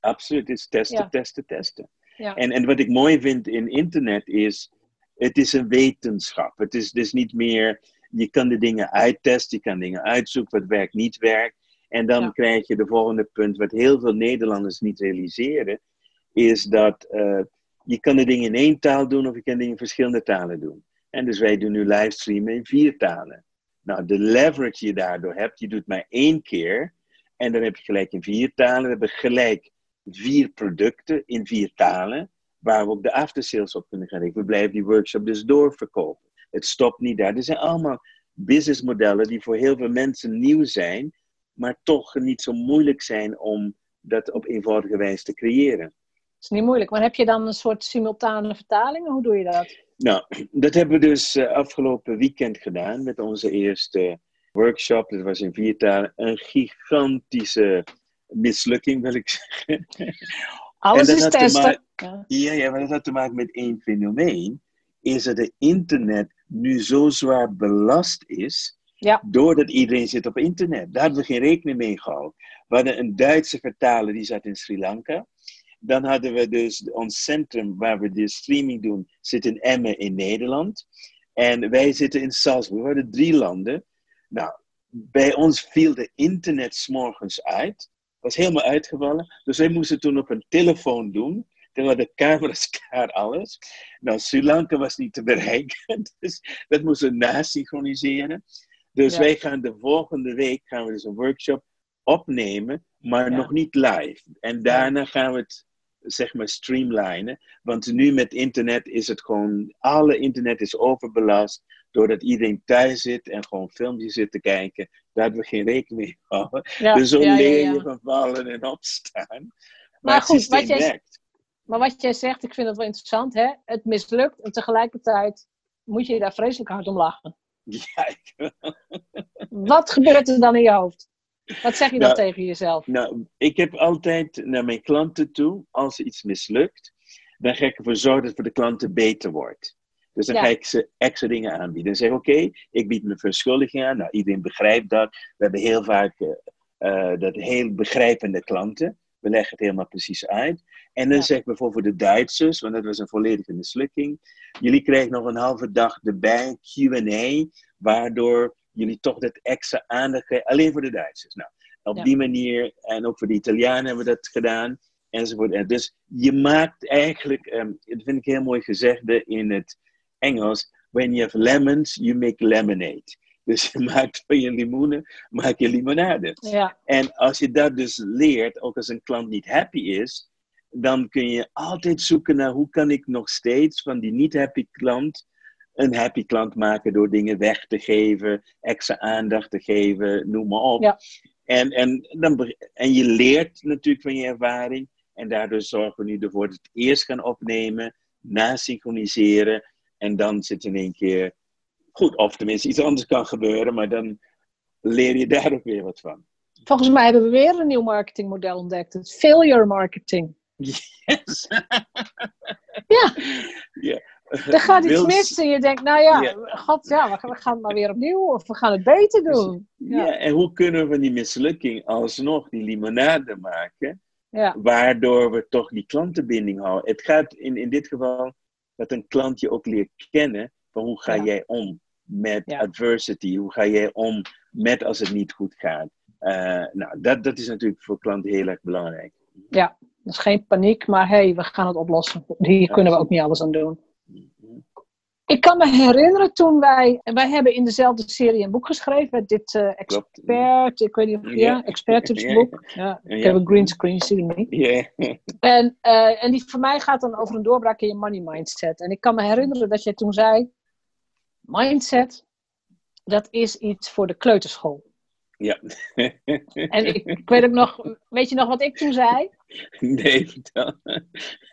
Absoluut, het is testen, testen, testen. Ja. En wat ik mooi vind in internet is, het is een wetenschap. Het is dus niet meer, je kan de dingen uittesten, je kan dingen uitzoeken, wat werkt, niet werkt. En dan krijg je de volgende punt, wat heel veel Nederlanders niet realiseren, is dat je kan de dingen in 1 taal doen of je kan dingen in verschillende talen doen. En dus wij doen nu livestreamen in 4 talen. Nou, de leverage die je daardoor hebt, je doet maar 1 keer en dan heb je gelijk in 4 talen. We hebben gelijk 4 producten in 4 talen waar we ook de aftersales op kunnen gaan rekenen. We blijven die workshop dus doorverkopen. Het stopt niet daar. Er zijn allemaal businessmodellen die voor heel veel mensen nieuw zijn, maar toch niet zo moeilijk zijn om dat op eenvoudige wijze te creëren. Dat is niet moeilijk, maar heb je dan een soort simultane vertalingen? Hoe doe je dat? Nou, dat hebben we dus afgelopen weekend gedaan met onze eerste workshop. Dat was in 4 talen. Een gigantische mislukking, wil ik zeggen. Alles is testen. Maar dat had te maken met 1 fenomeen. Is dat het internet nu zo zwaar belast is... Ja. Doordat iedereen zit op internet. Daar hadden we geen rekening mee gehouden. We hadden een Duitse vertaler, die zat in Sri Lanka. Dan hadden we dus ons centrum waar we de streaming doen, zit in Emmen in Nederland. En wij zitten in Salzburg. We hadden 3 landen. Nou, bij ons viel de internet 's morgens uit. was helemaal uitgevallen. Dus wij moesten toen op een telefoon doen. Er waren camera's klaar, alles. Nou, Sri Lanka was niet te bereiken. Dus dat moesten we nasynchroniseren. Dus ja, wij gaan de volgende week gaan we dus een workshop opnemen, maar nog niet live. En daarna gaan we het, zeg maar, streamlinen. Want nu met internet is het gewoon... Alle internet is overbelast. Doordat iedereen thuis zit en gewoon filmpjes zit te kijken. Daar hebben we geen rekening mee gehouden. Ja, dus zo leer je van vallen en opstaan. Maar goed, het systeem werkt. Maar wat jij zegt, ik vind dat wel interessant, hè? Het mislukt en tegelijkertijd moet je daar vreselijk hard om lachen. Ja, wat gebeurt er dan in je hoofd? Wat zeg je dan tegen jezelf? Nou, ik heb altijd naar mijn klanten toe, als er iets mislukt, dan ga ik ervoor zorgen dat het voor de klanten beter wordt. Dus dan ga ik ze extra dingen aanbieden. Dan zeg ik, oké, ik bied mijn verschuldiging aan. Nou, iedereen begrijpt dat. We hebben heel vaak dat heel begrijpende klanten. We leggen het helemaal precies uit. En dan zeg ik bijvoorbeeld voor de Duitsers, want dat was een volledige mislukking. Jullie krijgen nog een halve dag erbij, Q&A, waardoor jullie toch dat extra aandacht krijgen. Alleen voor de Duitsers. Nou, op die manier, en ook voor de Italianen hebben we dat gedaan, enzovoort. Dus je maakt eigenlijk, dat vind ik heel mooi gezegde in het Engels, when you have lemons, you make lemonade. Dus je maakt van je limoenen, maak je limonade. Ja. En als je dat dus leert, ook als een klant niet happy is, dan kun je altijd zoeken naar hoe kan ik nog steeds van die niet-happy klant een happy klant maken door dingen weg te geven, extra aandacht te geven, noem maar op. Ja. En je leert natuurlijk van je ervaring. En daardoor zorgen we nu ervoor dat we het eerst gaan opnemen, nasynchroniseren. En dan zit in één keer... Goed, of tenminste iets anders kan gebeuren, maar dan leer je daar ook weer wat van. Volgens mij hebben we weer een nieuw marketingmodel ontdekt. Het failure marketing. Yes! Ja. Er gaat iets mis en je denkt, nou ja, God, we gaan het maar weer opnieuw of we gaan het beter doen. Ja. Ja, en hoe kunnen we van die mislukking alsnog die limonade maken, waardoor we toch die klantenbinding houden. Het gaat in dit geval dat een klant je ook leert kennen. Hoe ga jij om met adversity? Hoe ga jij om met als het niet goed gaat? Nou, dat is natuurlijk voor klanten heel erg belangrijk. Ja, dat is geen paniek, maar we gaan het oplossen. Hier kunnen we ook niet alles aan doen. Ik kan me herinneren toen wij hebben in dezelfde serie een boek geschreven. Dit expert, ik weet niet of expertboek. Ja, ik heb een greenscreen, zie je niet. En die voor mij gaat dan over een doorbraak in je money mindset. En ik kan me herinneren dat jij toen zei... Mindset, dat is iets voor de kleuterschool. Ja. En ik weet ook nog... Weet je nog wat ik toen zei? Nee, vertel.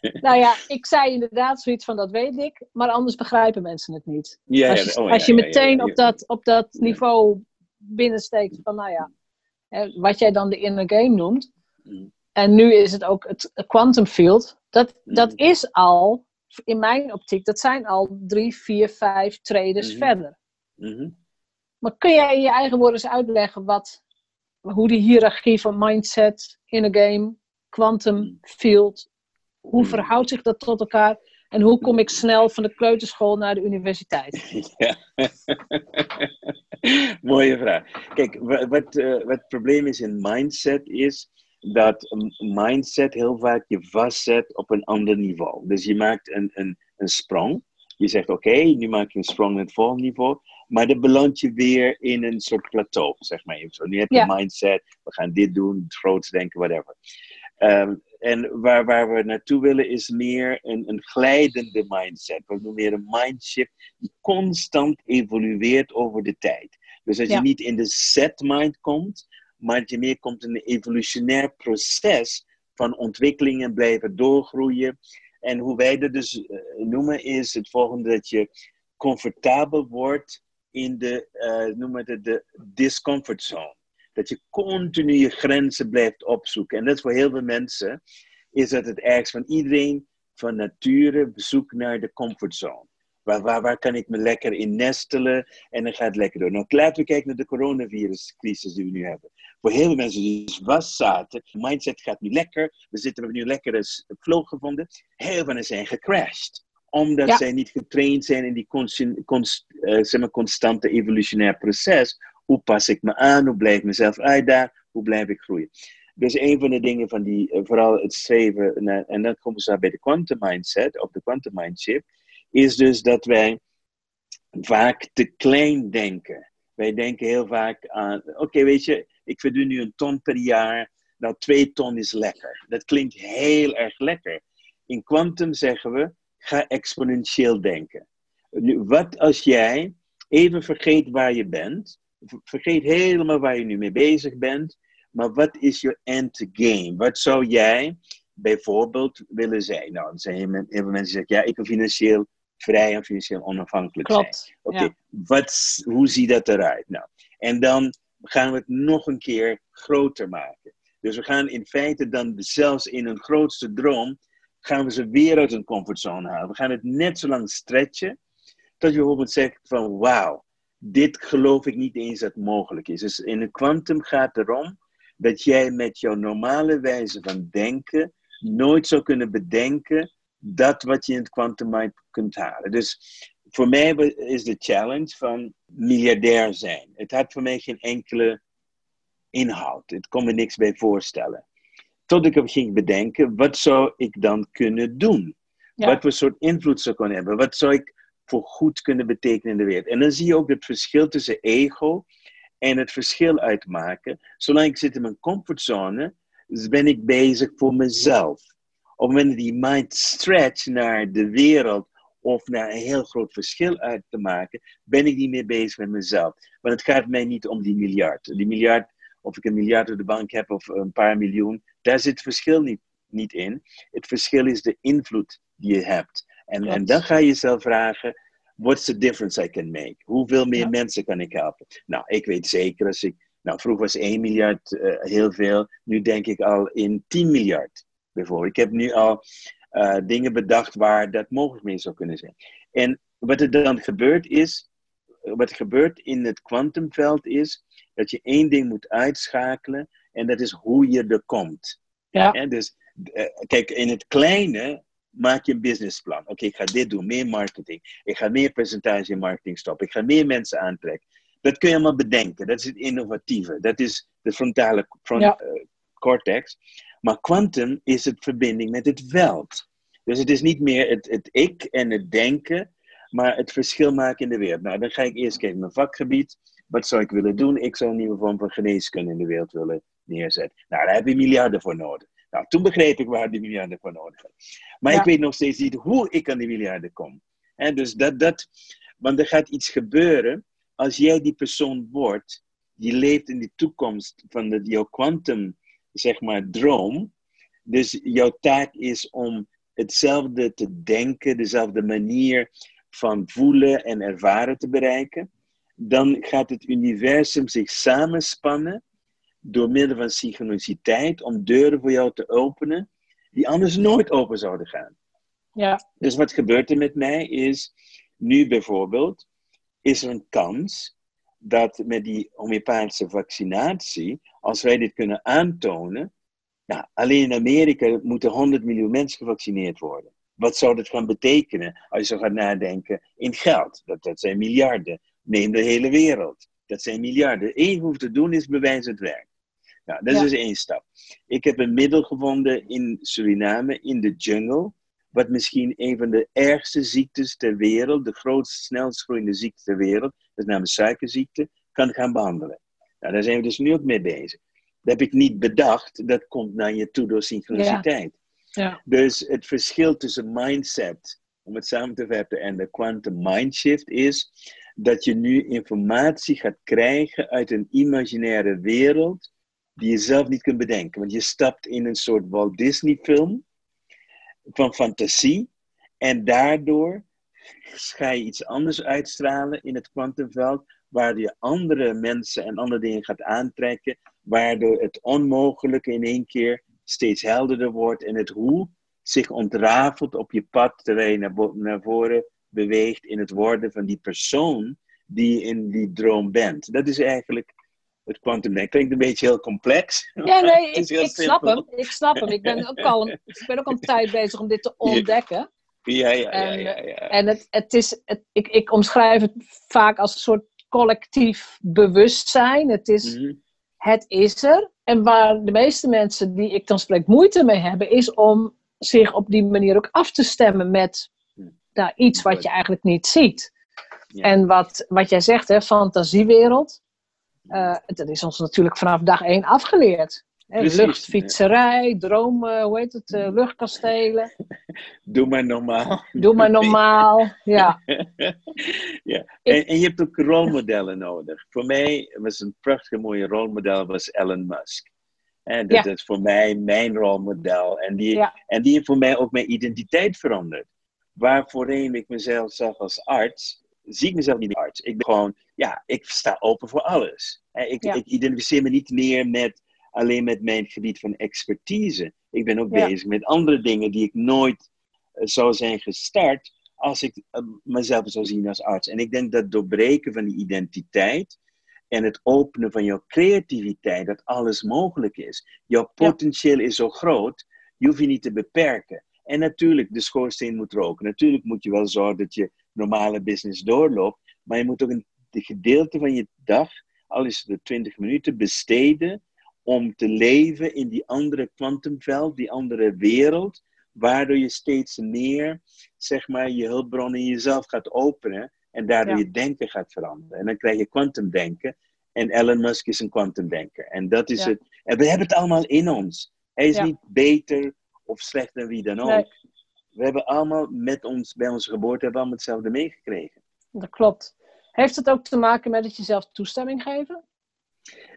Nou ja, ik zei inderdaad zoiets van dat weet ik. Maar anders begrijpen mensen het niet. Ja, als je meteen op dat niveau binnensteekt van nou ja... Wat jij dan de inner game noemt. En nu is het ook het quantum field. Dat is al... In mijn optiek, dat zijn al 3, 4, 5 traders verder. Maar kun jij in je eigen woorden eens uitleggen hoe die hiërarchie van mindset, inner game, quantum, field, hoe verhoudt zich dat tot elkaar en hoe kom ik snel van de kleuterschool naar de universiteit? Ja. Mooie vraag. Kijk, wat het probleem is in mindset is dat mindset heel vaak je vastzet op een ander niveau. Dus je maakt een sprong. Je zegt, oké, nu maak je een sprong naar het volgende niveau. Maar dan beland je weer in een soort plateau, zeg maar. Nu heb je een mindset, we gaan dit doen, groots denken, whatever. En waar we naartoe willen is meer een glijdende mindset. We noemen meer een mindshift die constant evolueert over de tijd. Dus als je niet in de set mind komt... Maar je meer komt in een evolutionair proces van ontwikkelingen blijven doorgroeien. En hoe wij dat dus noemen is het volgende, dat je comfortabel wordt in de discomfort zone. Dat je continu je grenzen blijft opzoeken. En dat is voor heel veel mensen, is dat het ergst van iedereen van nature zoekt naar de comfort zone. Waar kan ik me lekker in nestelen? En dan gaat het lekker door. Nou, laten we kijken naar de coronaviruscrisis die we nu hebben. Voor heel veel mensen die dus vast zaten. Mindset gaat nu lekker. We hebben nu lekkere flow gevonden. Heel veel mensen zijn gecrashed. Omdat zij niet getraind zijn in die constante evolutionair proces. Hoe pas ik me aan? Hoe blijf ik mezelf uitdagen? Hoe blijf ik groeien? Dus een van de dingen van die, vooral het streven, en dan komen ze bij de quantum mindset, of de quantum mindship, is dus dat wij vaak te klein denken. Wij denken heel vaak aan, oké, weet je, ik verdien nu 1 ton per jaar, nou 2 ton is lekker. Dat klinkt heel erg lekker. In quantum zeggen we, ga exponentieel denken. Nu, wat als jij even vergeet waar je bent, vergeet helemaal waar je nu mee bezig bent, maar wat is je end game? Wat zou jij bijvoorbeeld willen zijn? Nou, er zijn heel veel mensen die zeggen, ja, ik wil financieel vrij en financieel onafhankelijk zijn. Oké, ja. Hoe ziet dat eruit? Nou, en dan gaan we het nog een keer groter maken. Dus we gaan in feite dan zelfs in een grootste droom, gaan we ze weer uit hun comfortzone halen. We gaan het net zo lang stretchen, tot je bijvoorbeeld zegt van, wauw, dit geloof ik niet eens dat mogelijk is. Dus in een kwantum gaat het erom dat jij met jouw normale wijze van denken nooit zou kunnen bedenken dat wat je in het quantum mind kunt halen. Dus voor mij is de challenge van miljardair zijn. Het had voor mij geen enkele inhoud. Het kon me niks bij voorstellen. Tot ik ging bedenken, wat zou ik dan kunnen doen? Ja. Wat voor soort invloed zou ik kunnen hebben? Wat zou ik voor goed kunnen betekenen in de wereld? En dan zie je ook het verschil tussen ego en het verschil uitmaken. Zolang ik zit in mijn comfortzone, ben ik bezig voor mezelf. Op het moment dat die mind stretch naar de wereld of naar een heel groot verschil uit te maken, ben ik niet meer bezig met mezelf. Want het gaat mij niet om die miljard. Die miljard, of ik 1 miljard op de bank heb of een paar miljoen, daar zit het verschil niet in. Het verschil is de invloed die je hebt. En dan ga je jezelf vragen, what's the difference I can make? Hoeveel meer mensen kan ik helpen? Nou, ik weet zeker, als ik... Nou, vroeger was 1 miljard heel veel. Nu denk ik al in 10 miljard, bijvoorbeeld. Ik heb nu al dingen bedacht waar dat mogelijk mee zou kunnen zijn. En wat er dan gebeurt is... Wat er gebeurt in het kwantumveld is... dat je 1 ding moet uitschakelen... en dat is hoe je er komt. Ja. En dus, kijk, in het kleine... maak je een businessplan. Oké, ik ga dit doen, meer marketing. Ik ga meer percentage in marketing stoppen. Ik ga meer mensen aantrekken. Dat kun je allemaal bedenken. Dat is het innovatieve. Dat is de frontale cortex. Maar quantum is het verbinding met het veld. Dus het is niet meer het ik en het denken, maar het verschil maken in de wereld. Nou, dan ga ik eerst kijken naar mijn vakgebied. Wat zou ik willen doen? Ik zou een nieuwe vorm van geneeskunde in de wereld willen neerzetten. Nou, daar heb je miljarden voor nodig. Nou, toen begreep ik waar die miljarden voor nodig had. Maar ik weet nog steeds niet hoe ik aan die miljarden kom. En dus want er gaat iets gebeuren als jij die persoon wordt, die leeft in de toekomst van jouw quantum, zeg maar, droom. Dus jouw taak is om hetzelfde te denken, dezelfde manier van voelen en ervaren te bereiken. Dan gaat het universum zich samenspannen door middel van synchroniciteit, om deuren voor jou te openen, die anders nooit open zouden gaan. Ja. Dus wat gebeurt er met mij is, nu bijvoorbeeld, is er een kans dat met die homeopathische vaccinatie, als wij dit kunnen aantonen, nou, alleen in Amerika moeten 100 miljoen mensen gevaccineerd worden. Wat zou dat gaan betekenen als je zo gaat nadenken in geld? Dat zijn miljarden. Neem de hele wereld. Dat zijn miljarden. Eén hoeft te doen is bewijs het werk. Nou, dat is dus 1 stap. Ik heb een middel gevonden in Suriname, in de jungle, wat misschien een van de ergste ziektes ter wereld, de grootste, snelst groeiende ziekte ter wereld, dat is namelijk suikerziekte, kan gaan behandelen. Nou, daar zijn we dus nu ook mee bezig. Dat heb ik niet bedacht, dat komt naar je toe door synchroniciteit. Ja. Ja. Dus het verschil tussen mindset, om het samen te vatten, en de quantum mindshift is dat je nu informatie gaat krijgen uit een imaginaire wereld die je zelf niet kunt bedenken. Want je stapt in een soort Walt Disney film van fantasie en daardoor ga je iets anders uitstralen in het kwantumveld, waardoor je andere mensen en andere dingen gaat aantrekken, waardoor het onmogelijke in 1 keer steeds helderder wordt en het hoe zich ontrafelt op je pad terwijl je naar voren beweegt in het worden van die persoon die in die droom bent. Dat is eigenlijk het quantum. Klinkt een beetje heel complex. Ja, nee, ik snap hem. Ik ben ook al een tijd bezig om dit te ontdekken. Ja. En ik omschrijf het vaak als een soort collectief bewustzijn. Het is er. En waar de meeste mensen die ik dan spreek moeite mee hebben, is om zich op die manier ook af te stemmen met nou, iets wat je eigenlijk niet ziet. Ja. En wat jij zegt, hè, fantasiewereld, dat is ons natuurlijk vanaf dag 1 afgeleerd. Precies, luchtfietserij, ja. Dromen, hoe heet het, luchtkastelen. Doe maar normaal. Doe maar normaal, ja. Ja. En je hebt ook rolmodellen nodig. Voor mij was een prachtig mooie rolmodel was Elon Musk. En dat is voor mij mijn rolmodel. En die heeft voor mij ook mijn identiteit veranderd. Waar voorheen ik mezelf zag als arts, zie ik mezelf niet als arts. Ik ben gewoon, ik sta open voor alles. Ik identificeer me niet meer met... alleen met mijn gebied van expertise. Ik ben ook bezig met andere dingen die ik nooit zou zijn gestart als ik mezelf zou zien als arts. En ik denk dat het doorbreken van die identiteit en het openen van jouw creativiteit, dat alles mogelijk is. Jouw potentieel is zo groot, je hoeft je niet te beperken. En natuurlijk, de schoorsteen moet roken. Natuurlijk moet je wel zorgen dat je normale business doorloopt, maar je moet ook een gedeelte van je dag, al is het de 20 minuten, besteden om te leven in die andere kwantumveld, die andere wereld, waardoor je steeds meer, zeg maar, je hulpbronnen in jezelf gaat openen en daardoor je denken gaat veranderen. En dan krijg je kwantumdenken. En Elon Musk is een kwantumdenker. En dat is het. En we hebben het allemaal in ons. Hij is niet beter of slechter dan wie dan ook. Nee. We hebben allemaal bij onze geboorte hebben allemaal hetzelfde meegekregen. Dat klopt. Heeft het ook te maken met dat je zelf toestemming geven?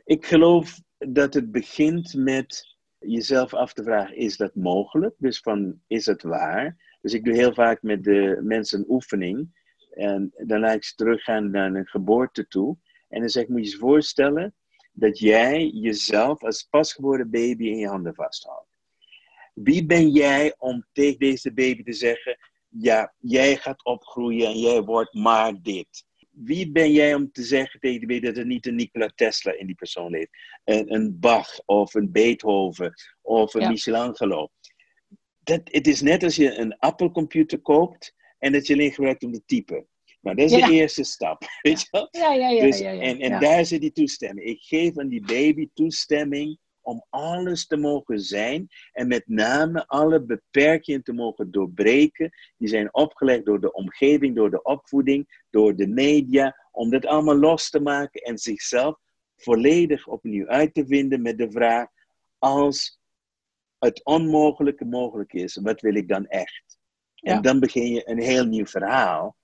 Ik geloof dat het begint met jezelf af te vragen, is dat mogelijk? Dus van, is het waar? Dus ik doe heel vaak met de mensen een oefening. En dan laat ik ze teruggaan naar een geboorte toe. En dan zeg ik, moet je je voorstellen dat jij jezelf als pasgeboren baby in je handen vasthoudt. Wie ben jij om tegen deze baby te zeggen, ja, jij gaat opgroeien en jij wordt maar dit? Wie ben jij om te zeggen tegen de baby dat er niet een Nikola Tesla in die persoon leeft? Een Bach of een Beethoven of een Michelangelo. Het is net als je een Apple-computer koopt en dat je alleen gebruikt om te typen. Nou, dat is de eerste stap. Weet je wel? En daar zit die toestemming. Ik geef aan die baby toestemming om alles te mogen zijn en met name alle beperkingen te mogen doorbreken. Die zijn opgelegd door de omgeving, door de opvoeding, door de media, om dat allemaal los te maken en zichzelf volledig opnieuw uit te vinden met de vraag, als het onmogelijke mogelijk is, wat wil ik dan echt? Ja. En dan begin je een heel nieuw verhaal.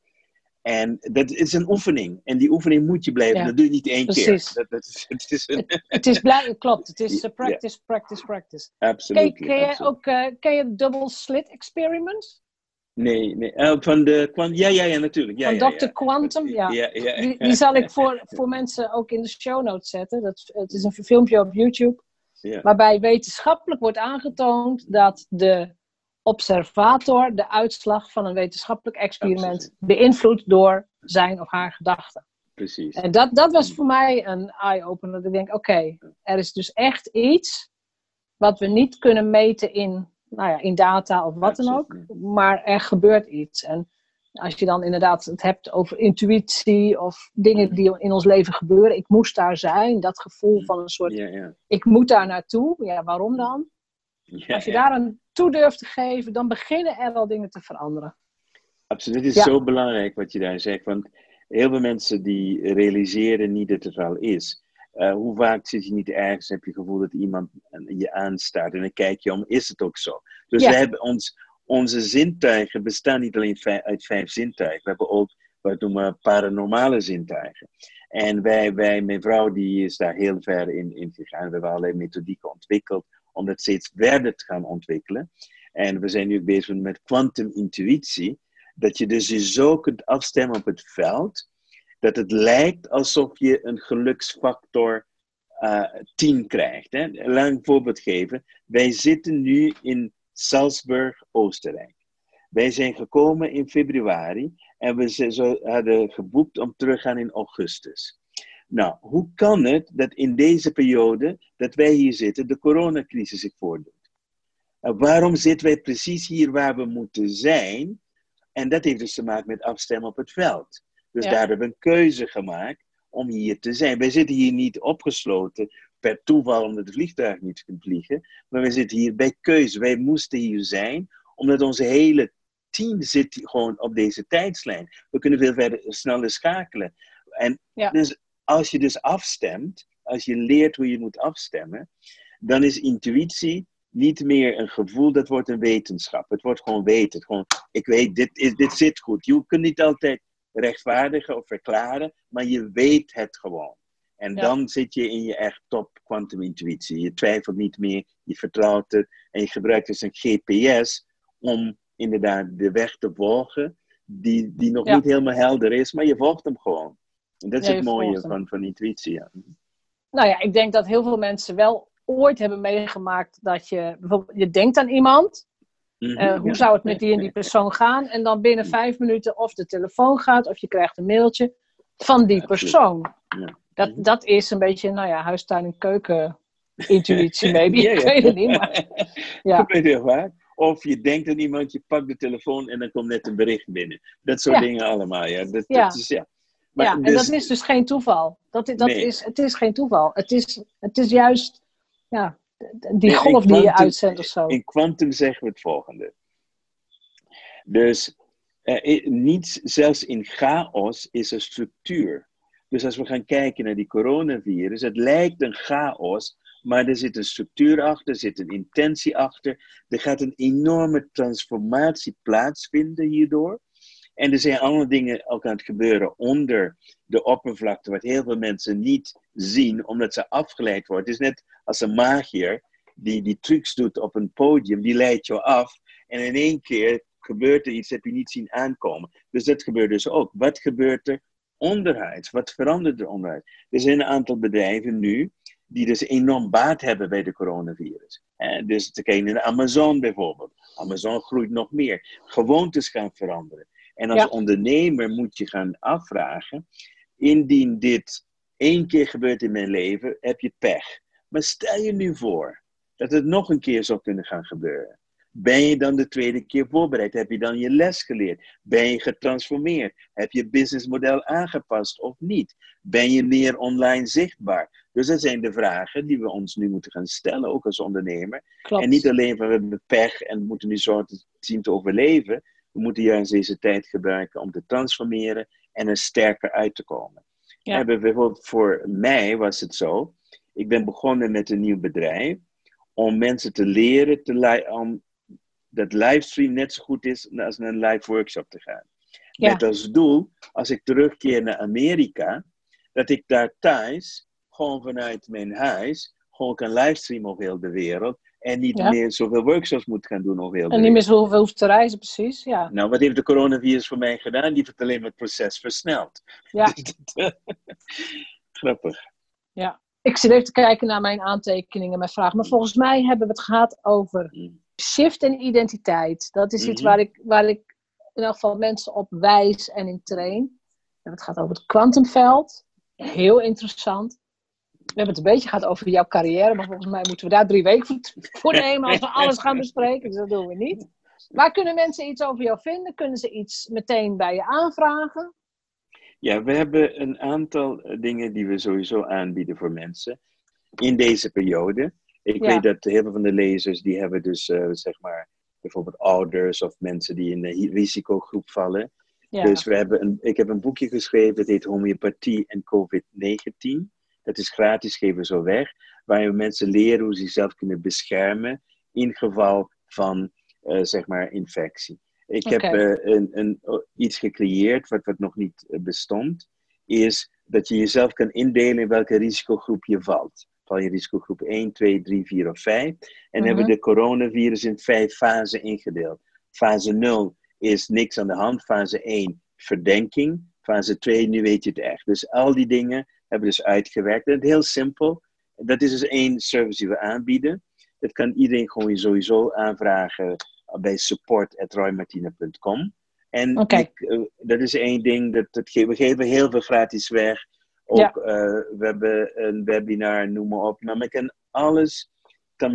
En dat is een oefening. En die oefening moet je blijven. Ja. Dat doe je niet één keer. Klopt. Het is practice, practice, practice. Absoluut. Ken je double slit experiment? Nee. Van de Quantum. Ja, natuurlijk. Ja, van Dr. Quantum, ja. Die zal ik voor mensen ook in de show notes zetten. Het is een filmpje op YouTube. Ja. Waarbij wetenschappelijk wordt aangetoond dat de observator de uitslag van een wetenschappelijk experiment beïnvloedt door zijn of haar gedachten. Precies. En dat was voor mij een eye-opener. Dat ik denk, oké, er is dus echt iets wat we niet kunnen meten in data of wat dan ook, maar er gebeurt iets. En als je dan inderdaad het hebt over intuïtie of dingen die in ons leven gebeuren, ik moest daar zijn, dat gevoel van een soort, ik moet daar naartoe, waarom dan? Ja, als je daar een toe durft te geven, dan beginnen er al dingen te veranderen. Absoluut, dit is zo belangrijk wat je daar zegt, want heel veel mensen die realiseren niet dat het er al is. Hoe vaak zit je niet ergens, heb je het gevoel dat iemand je aanstaart en dan kijk je om, is het ook zo? Dus we hebben onze zintuigen bestaan niet alleen uit 5 zintuigen, we hebben ook wat noemen we paranormale zintuigen. En mijn vrouw die is daar heel ver in gegaan, we hebben allerlei methodieken ontwikkeld om dat steeds verder te gaan ontwikkelen. En we zijn nu ook bezig met kwantumintuïtie, dat je dus je zo kunt afstemmen op het veld, dat het lijkt alsof je een geluksfactor 10 krijgt. Hè? Laat ik een voorbeeld geven. Wij zitten nu in Salzburg, Oostenrijk. Wij zijn gekomen in februari en we hadden geboekt om terug te gaan in augustus. Nou, hoe kan het dat in deze periode dat wij hier zitten, de coronacrisis zich voordoet? Waarom zitten wij precies hier waar we moeten zijn? En dat heeft dus te maken met afstemmen op het veld. Dus daar hebben we een keuze gemaakt om hier te zijn. Wij zitten hier niet opgesloten per toeval omdat het vliegtuig niet kon vliegen. Maar we zitten hier bij keuze. Wij moesten hier zijn, omdat onze hele team zit gewoon op deze tijdslijn. We kunnen veel verder sneller schakelen. En dus als je dus afstemt, als je leert hoe je moet afstemmen, dan is intuïtie niet meer een gevoel, dat wordt een wetenschap. Het wordt gewoon weten. Gewoon, ik weet, dit zit goed. Je kunt niet altijd rechtvaardigen of verklaren, maar je weet het gewoon. En dan zit je in je echt top quantum intuïtie. Je twijfelt niet meer, je vertrouwt het. En je gebruikt dus een GPS om inderdaad de weg te volgen, die nog niet helemaal helder is, maar je volgt hem gewoon. En dat is het mooie van intuïtie. Ja. Nou ja, ik denk dat heel veel mensen wel ooit hebben meegemaakt dat je bijvoorbeeld, je denkt aan iemand. Hoe zou het met die en die persoon gaan? En dan binnen 5 minuten of de telefoon gaat of je krijgt een mailtje van die persoon. Ja. Dat is een beetje, nou ja, huistuin- en keuken-intuïtie, maybe. Ik weet het niet, maar... Ja. Dat weet je waar. Of je denkt aan iemand, je pakt de telefoon en dan komt net een bericht binnen. Dat soort dingen allemaal, Dat is. Maar en dus... dat is dus geen toeval. Het is geen toeval. Het is juist... Ja, die golf die je uitzendt of zo. In quantum zeggen we het volgende. Dus niets, zelfs in chaos, is een structuur. Dus als we gaan kijken naar die coronavirus, het lijkt een chaos, maar er zit een structuur achter, er zit een intentie achter. Er gaat een enorme transformatie plaatsvinden hierdoor. En er zijn allemaal dingen ook aan het gebeuren onder de oppervlakte, wat heel veel mensen niet zien, omdat ze afgeleid worden. Het is net als een magier die trucs doet op een podium, die leidt je af. En in één keer gebeurt er iets dat je niet zien aankomen. Dus dat gebeurt dus ook. Wat gebeurt er onderhuids? Wat verandert er onderhuids? Er zijn een aantal bedrijven nu die dus enorm baat hebben bij de coronavirus. Dus te kijken naar Amazon bijvoorbeeld. Amazon groeit nog meer. Gewoontes gaan veranderen. En als ondernemer moet je gaan afvragen, indien dit 1 keer gebeurt in mijn leven, heb je pech. Maar stel je nu voor dat het nog een keer zou kunnen gaan gebeuren. Ben je dan de 2e keer voorbereid? Heb je dan je les geleerd? Ben je getransformeerd? Heb je businessmodel aangepast of niet? Ben je meer online zichtbaar? Dus dat zijn de vragen die we ons nu moeten gaan stellen, ook als ondernemer. Klopt. En niet alleen van we hebben pech en we moeten nu zo zien te overleven. We moeten juist deze tijd gebruiken om te transformeren en er sterker uit te komen. Ja. Bijvoorbeeld voor mij was het zo. Ik ben begonnen met een nieuw bedrijf. Om mensen te leren dat livestream net zo goed is als naar een live workshop te gaan. Ja. Met als doel, als ik terugkeer naar Amerika, dat ik daar thuis, gewoon vanuit mijn huis, gewoon kan livestreamen op heel de wereld. En niet meer zoveel workshops moet gaan doen. En niet meer zoveel hoeft te reizen, precies. Ja. Nou, wat heeft de coronavirus voor mij gedaan? Die heeft alleen maar het proces versneld. Ja. Grappig. Ja. Ik zit even te kijken naar mijn aantekeningen, mijn vragen. Maar volgens mij hebben we het gehad over shift en identiteit. Dat is iets waar ik in elk geval mensen op wijs en in train. We hebben het gehad over het kwantumveld. Heel interessant. We hebben het een beetje gehad over jouw carrière, maar volgens mij moeten we daar 3 weken voor nemen als we alles gaan bespreken. Dus dat doen we niet. Waar kunnen mensen iets over jou vinden? Kunnen ze iets meteen bij je aanvragen? Ja, we hebben een aantal dingen die we sowieso aanbieden voor mensen in deze periode. Ik weet dat heel veel van de lezers, die hebben dus zeg maar bijvoorbeeld ouders of mensen die in een risicogroep vallen. Ja. Dus we hebben ik heb een boekje geschreven, dat heet Homeopathie en COVID-19. Dat is gratis, geven we zo weg. Waar we mensen leren hoe ze zichzelf kunnen beschermen in geval van, zeg maar, infectie. Ik heb iets gecreëerd wat nog niet bestond. Is dat je jezelf kan indelen in welke risicogroep je valt. Val je risicogroep 1, 2, 3, 4 of 5. En hebben de coronavirus in 5 fasen ingedeeld. Fase 0 is niks aan de hand. Fase 1, verdenking. Fase 2, nu weet je het echt. Dus al die dingen hebben we dus uitgewerkt. En heel simpel. Dat is dus 1 service die we aanbieden. Dat kan iedereen gewoon sowieso aanvragen bij support@roymartina.com. En dat is 1 ding. We geven heel veel gratis weg. Ook, we hebben een webinar, noem maar op. Maar men kan alles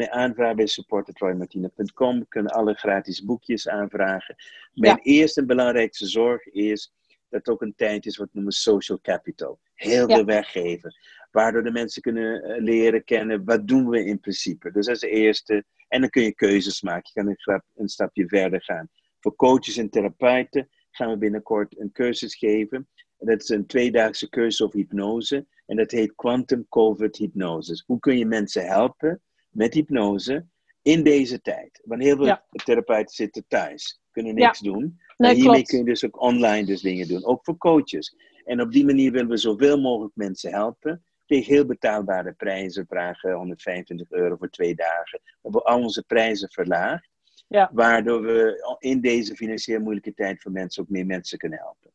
aanvragen bij support@roymartina.com. We kunnen alle gratis boekjes aanvragen. Mijn eerste en belangrijkste zorg is dat ook een tijd is wat we noemen social capital. Heel veel weggeven. Waardoor de mensen kunnen leren kennen, wat doen we in principe. Dus dat is de eerste. En dan kun je keuzes maken. Je kan een stapje verder gaan. Voor coaches en therapeuten gaan we binnenkort een cursus geven. En dat is een 2-daagse cursus over hypnose. En dat heet Quantum COVID Hypnosis. Hoe kun je mensen helpen met hypnose in deze tijd? Want heel veel therapeuten zitten thuis. Kunnen niks doen. Nee, en hiermee kun je dus ook online dus dingen doen. Ook voor coaches. En op die manier willen we zoveel mogelijk mensen helpen. Tegen heel betaalbare prijzen. We vragen €125 voor 2 dagen. We hebben al onze prijzen verlaagd. Ja. Waardoor we in deze financieel moeilijke tijd voor mensen ook meer mensen kunnen helpen.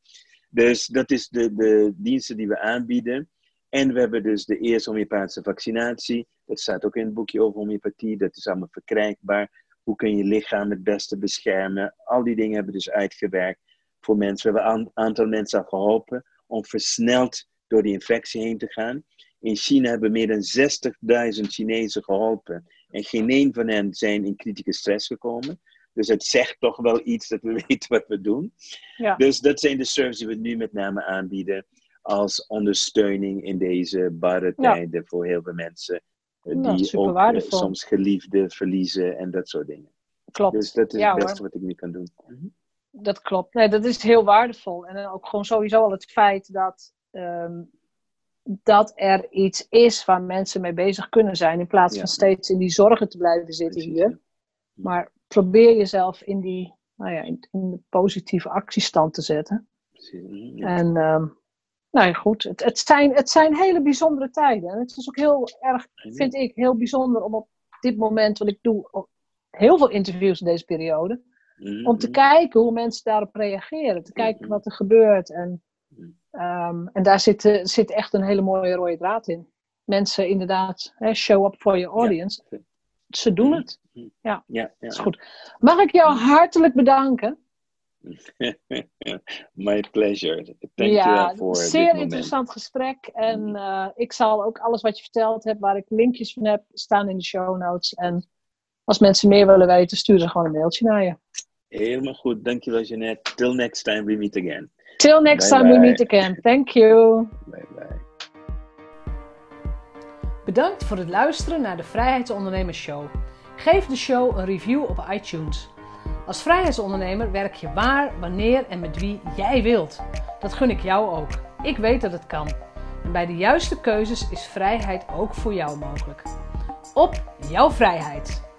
Dus dat is de diensten die we aanbieden. En we hebben dus de eerste homeopathische vaccinatie. Dat staat ook in het boekje over homeopathie. Dat is allemaal verkrijgbaar. Hoe kun je lichaam het beste beschermen? Al die dingen hebben we dus uitgewerkt voor mensen. We hebben een aantal mensen al geholpen om versneld door die infectie heen te gaan. In China hebben meer dan 60.000 Chinezen geholpen. En geen een van hen zijn in kritieke stress gekomen. Dus het zegt toch wel iets dat we weten wat we doen. Ja. Dus dat zijn de services die we nu met name aanbieden. Als ondersteuning in deze barre tijden voor heel veel mensen. Die ook soms geliefden verliezen en dat soort dingen. Klopt. Dus dat is het beste wat ik nu kan doen. Dat klopt. Nee, dat is heel waardevol. En ook gewoon sowieso al het feit dat er iets is waar mensen mee bezig kunnen zijn. In plaats van steeds in die zorgen te blijven zitten hier. Ja. Maar probeer jezelf in die in de positieve actiestand te zetten. Precies, ja. En goed. Het zijn hele bijzondere tijden. En het is ook heel erg, vind ik, heel bijzonder om op dit moment, want ik doe heel veel interviews in deze periode, om te kijken hoe mensen daarop reageren. Te kijken wat er gebeurt. En daar zit echt een hele mooie rode draad in. Mensen inderdaad, show up for your audience. Ja. Ze doen het. Ja, dat is goed. Mag ik jou hartelijk bedanken? My pleasure. Thank you voor dit zeer interessant gesprek. En ik zal ook alles wat je verteld hebt, waar ik linkjes van heb, staan in de show notes. En als mensen meer willen weten, sturen ze gewoon een mailtje naar je. Helemaal goed. Dankjewel, Jeanette. Till next time we meet again. Till next time we meet again. Thank you. Bye bye. Bedankt voor het luisteren naar de Vrijheidsondernemers Show. Geef de show een review op iTunes. Als vrijheidsondernemer werk je waar, wanneer en met wie jij wilt. Dat gun ik jou ook. Ik weet dat het kan. En bij de juiste keuzes is vrijheid ook voor jou mogelijk. Op jouw vrijheid!